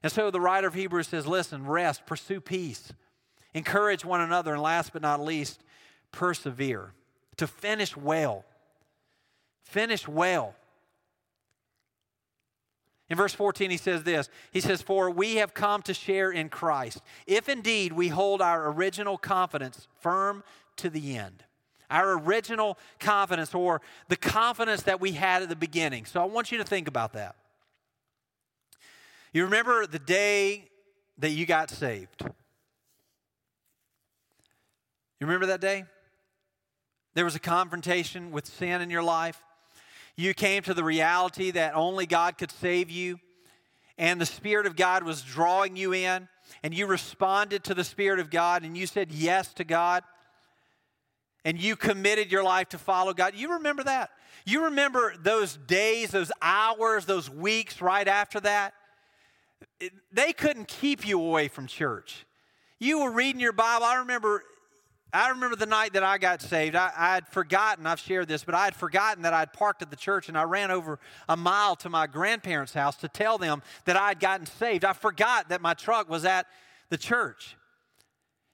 And so the writer of Hebrews says, listen, rest, pursue peace, encourage one another, and last but not least, persevere. To finish well. Finish well. In verse fourteen, he says this. He says, for we have come to share in Christ, if indeed we hold our original confidence firm to the end. Our original confidence, or the confidence that we had at the beginning. So I want you to think about that. You remember the day that you got saved? You remember that day? There was a confrontation with sin in your life. You came to the reality that only God could save you, and the Spirit of God was drawing you in, and you responded to the Spirit of God, and you said yes to God, and you committed your life to follow God. You remember that? You remember those days, those hours, those weeks right after that? It, they couldn't keep you away from church. You were reading your Bible. I remember I remember the night that I got saved. I, I had forgotten, I've shared this, but I had forgotten that I had parked at the church, and I ran over a mile to my grandparents' house to tell them that I had gotten saved. I forgot that my truck was at the church.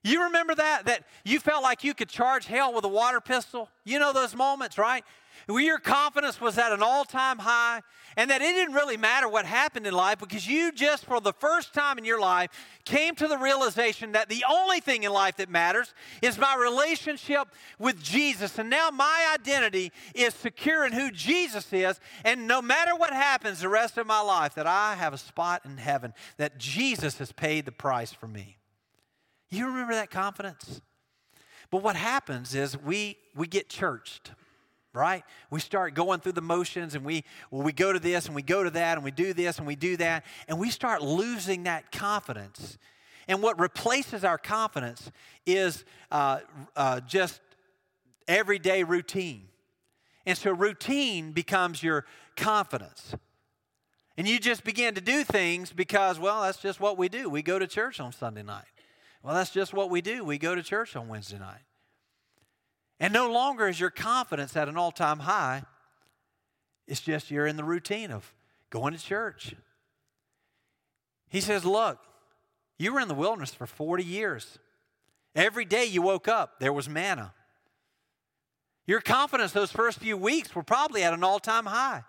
You remember that? That you felt like you could charge hell with a water pistol? You know those moments, right? Where your confidence was at an all-time high, and that it didn't really matter what happened in life, because you just, for the first time in your life, came to the realization that the only thing in life that matters is my relationship with Jesus. And now my identity is secure in who Jesus is, and no matter what happens the rest of my life, that I have a spot in heaven, that Jesus has paid the price for me. You remember that confidence? But what happens is we we get churched, right? We start going through the motions, and we well, we go to this, and we go to that, and we do this, and we do that, and we start losing that confidence. And what replaces our confidence is uh, uh, just everyday routine. And so routine becomes your confidence. And you just begin to do things because, well, that's just what we do. We go to church on Sunday night. Well, that's just what we do. We go to church on Wednesday night. And no longer is your confidence at an all-time high. It's just you're in the routine of going to church. He says, look, you were in the wilderness for forty years. Every day you woke up, there was manna. Your confidence those first few weeks were probably at an all-time high.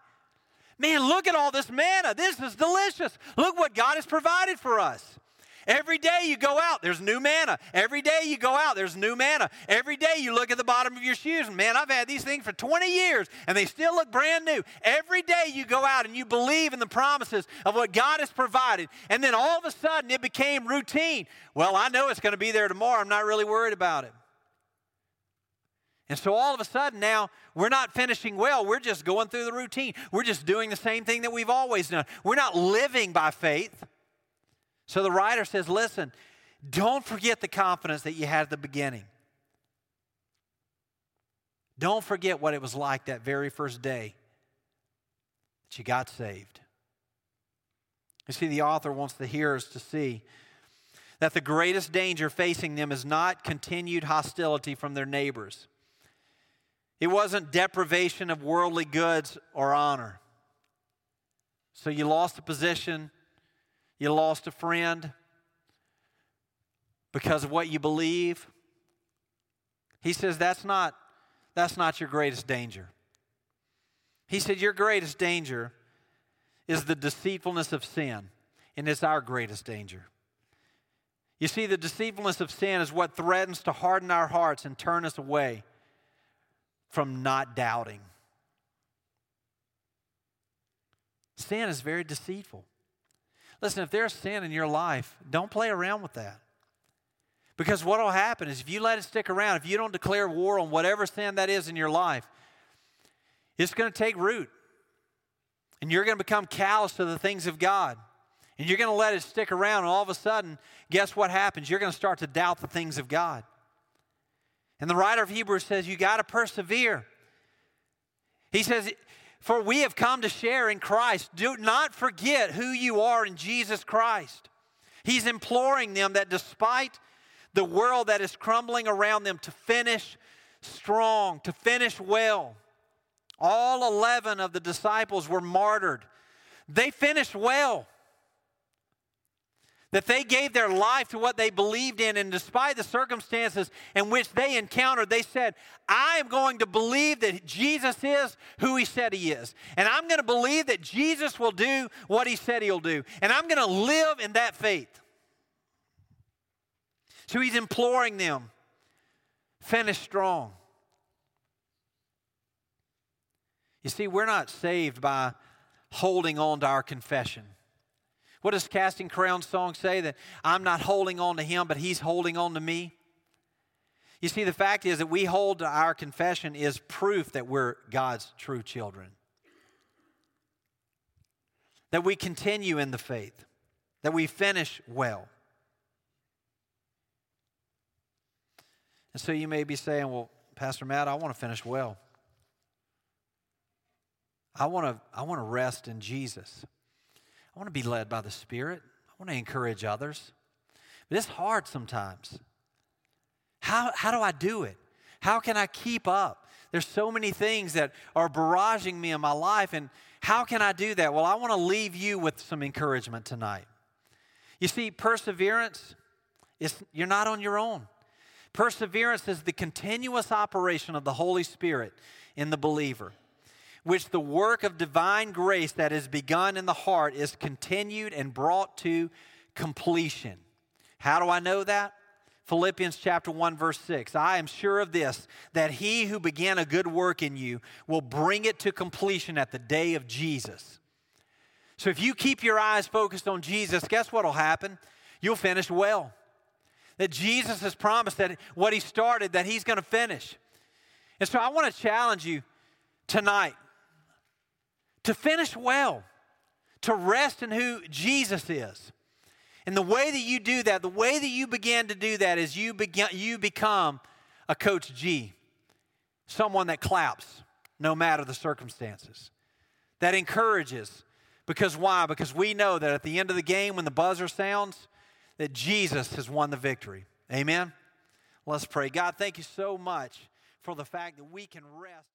Man, look at all this manna. This is delicious. Look what God has provided for us. Every day you go out, there's new manna. Every day you go out, there's new manna. Every day you look at the bottom of your shoes, and man, I've had these things for twenty years, and they still look brand new. Every day you go out and you believe in the promises of what God has provided, and then all of a sudden it became routine. Well, I know it's going to be there tomorrow. I'm not really worried about it. And so all of a sudden now, we're not finishing well. We're just going through the routine. We're just doing the same thing that we've always done. We're not living by faith. So the writer says, listen, don't forget the confidence that you had at the beginning. Don't forget what it was like that very first day that you got saved. You see, the author wants the hearers to see that the greatest danger facing them is not continued hostility from their neighbors. It wasn't deprivation of worldly goods or honor. So you lost a position, you lost a friend because of what you believe. He says that's not, that's not your greatest danger. He said your greatest danger is the deceitfulness of sin, and it's our greatest danger. You see, the deceitfulness of sin is what threatens to harden our hearts and turn us away from not doubting. Sin is very deceitful. Listen, if there's sin in your life, don't play around with that. Because what will happen is if you let it stick around, if you don't declare war on whatever sin that is in your life, it's going to take root. And you're going to become callous to the things of God. And you're going to let it stick around, and all of a sudden, guess what happens? You're going to start to doubt the things of God. And the writer of Hebrews says, you got to persevere. He says, for we have come to share in Christ. Do not forget who you are in Jesus Christ. He's imploring them that despite the world that is crumbling around them, to finish strong, to finish well. All eleven of the disciples were martyred. They finished well. That they gave their life to what they believed in, and despite the circumstances in which they encountered, they said, I am going to believe that Jesus is who he said he is. And I'm going to believe that Jesus will do what he said he'll do. And I'm going to live in that faith. So he's imploring them, finish strong. You see, we're not saved by holding on to our confession. What does Casting Crowns song say? That I'm not holding on to him, but he's holding on to me. You see, the fact is that we hold to our confession is proof that we're God's true children. That we continue in the faith. That we finish well. And so you may be saying, well, Pastor Matt, I want to finish well. I want to, I want to rest in Jesus. I want to be led by the Spirit. I want to encourage others. But it's hard sometimes. How, how do I do it? How can I keep up? There's so many things that are barraging me in my life, and how can I do that? Well, I want to leave you with some encouragement tonight. You see, perseverance, is, you're not on your own. Perseverance is the continuous operation of the Holy Spirit in the believer, which the work of divine grace that is begun in the heart is continued and brought to completion. How do I know that? Philippians chapter one, verse six. I am sure of this, that he who began a good work in you will bring it to completion at the day of Jesus. So if you keep your eyes focused on Jesus, guess what will happen? You'll finish well. that Jesus has promised that what he started, that he's going to finish. And so I want to challenge you tonight to finish well, to rest in who Jesus is. And the way that you do that, the way that you begin to do that is you begin, you become a Coach G, someone that claps no matter the circumstances, that encourages. Because why? Because we know that at the end of the game when the buzzer sounds, that Jesus has won the victory. Amen? Let's pray. God, thank you so much for the fact that we can rest.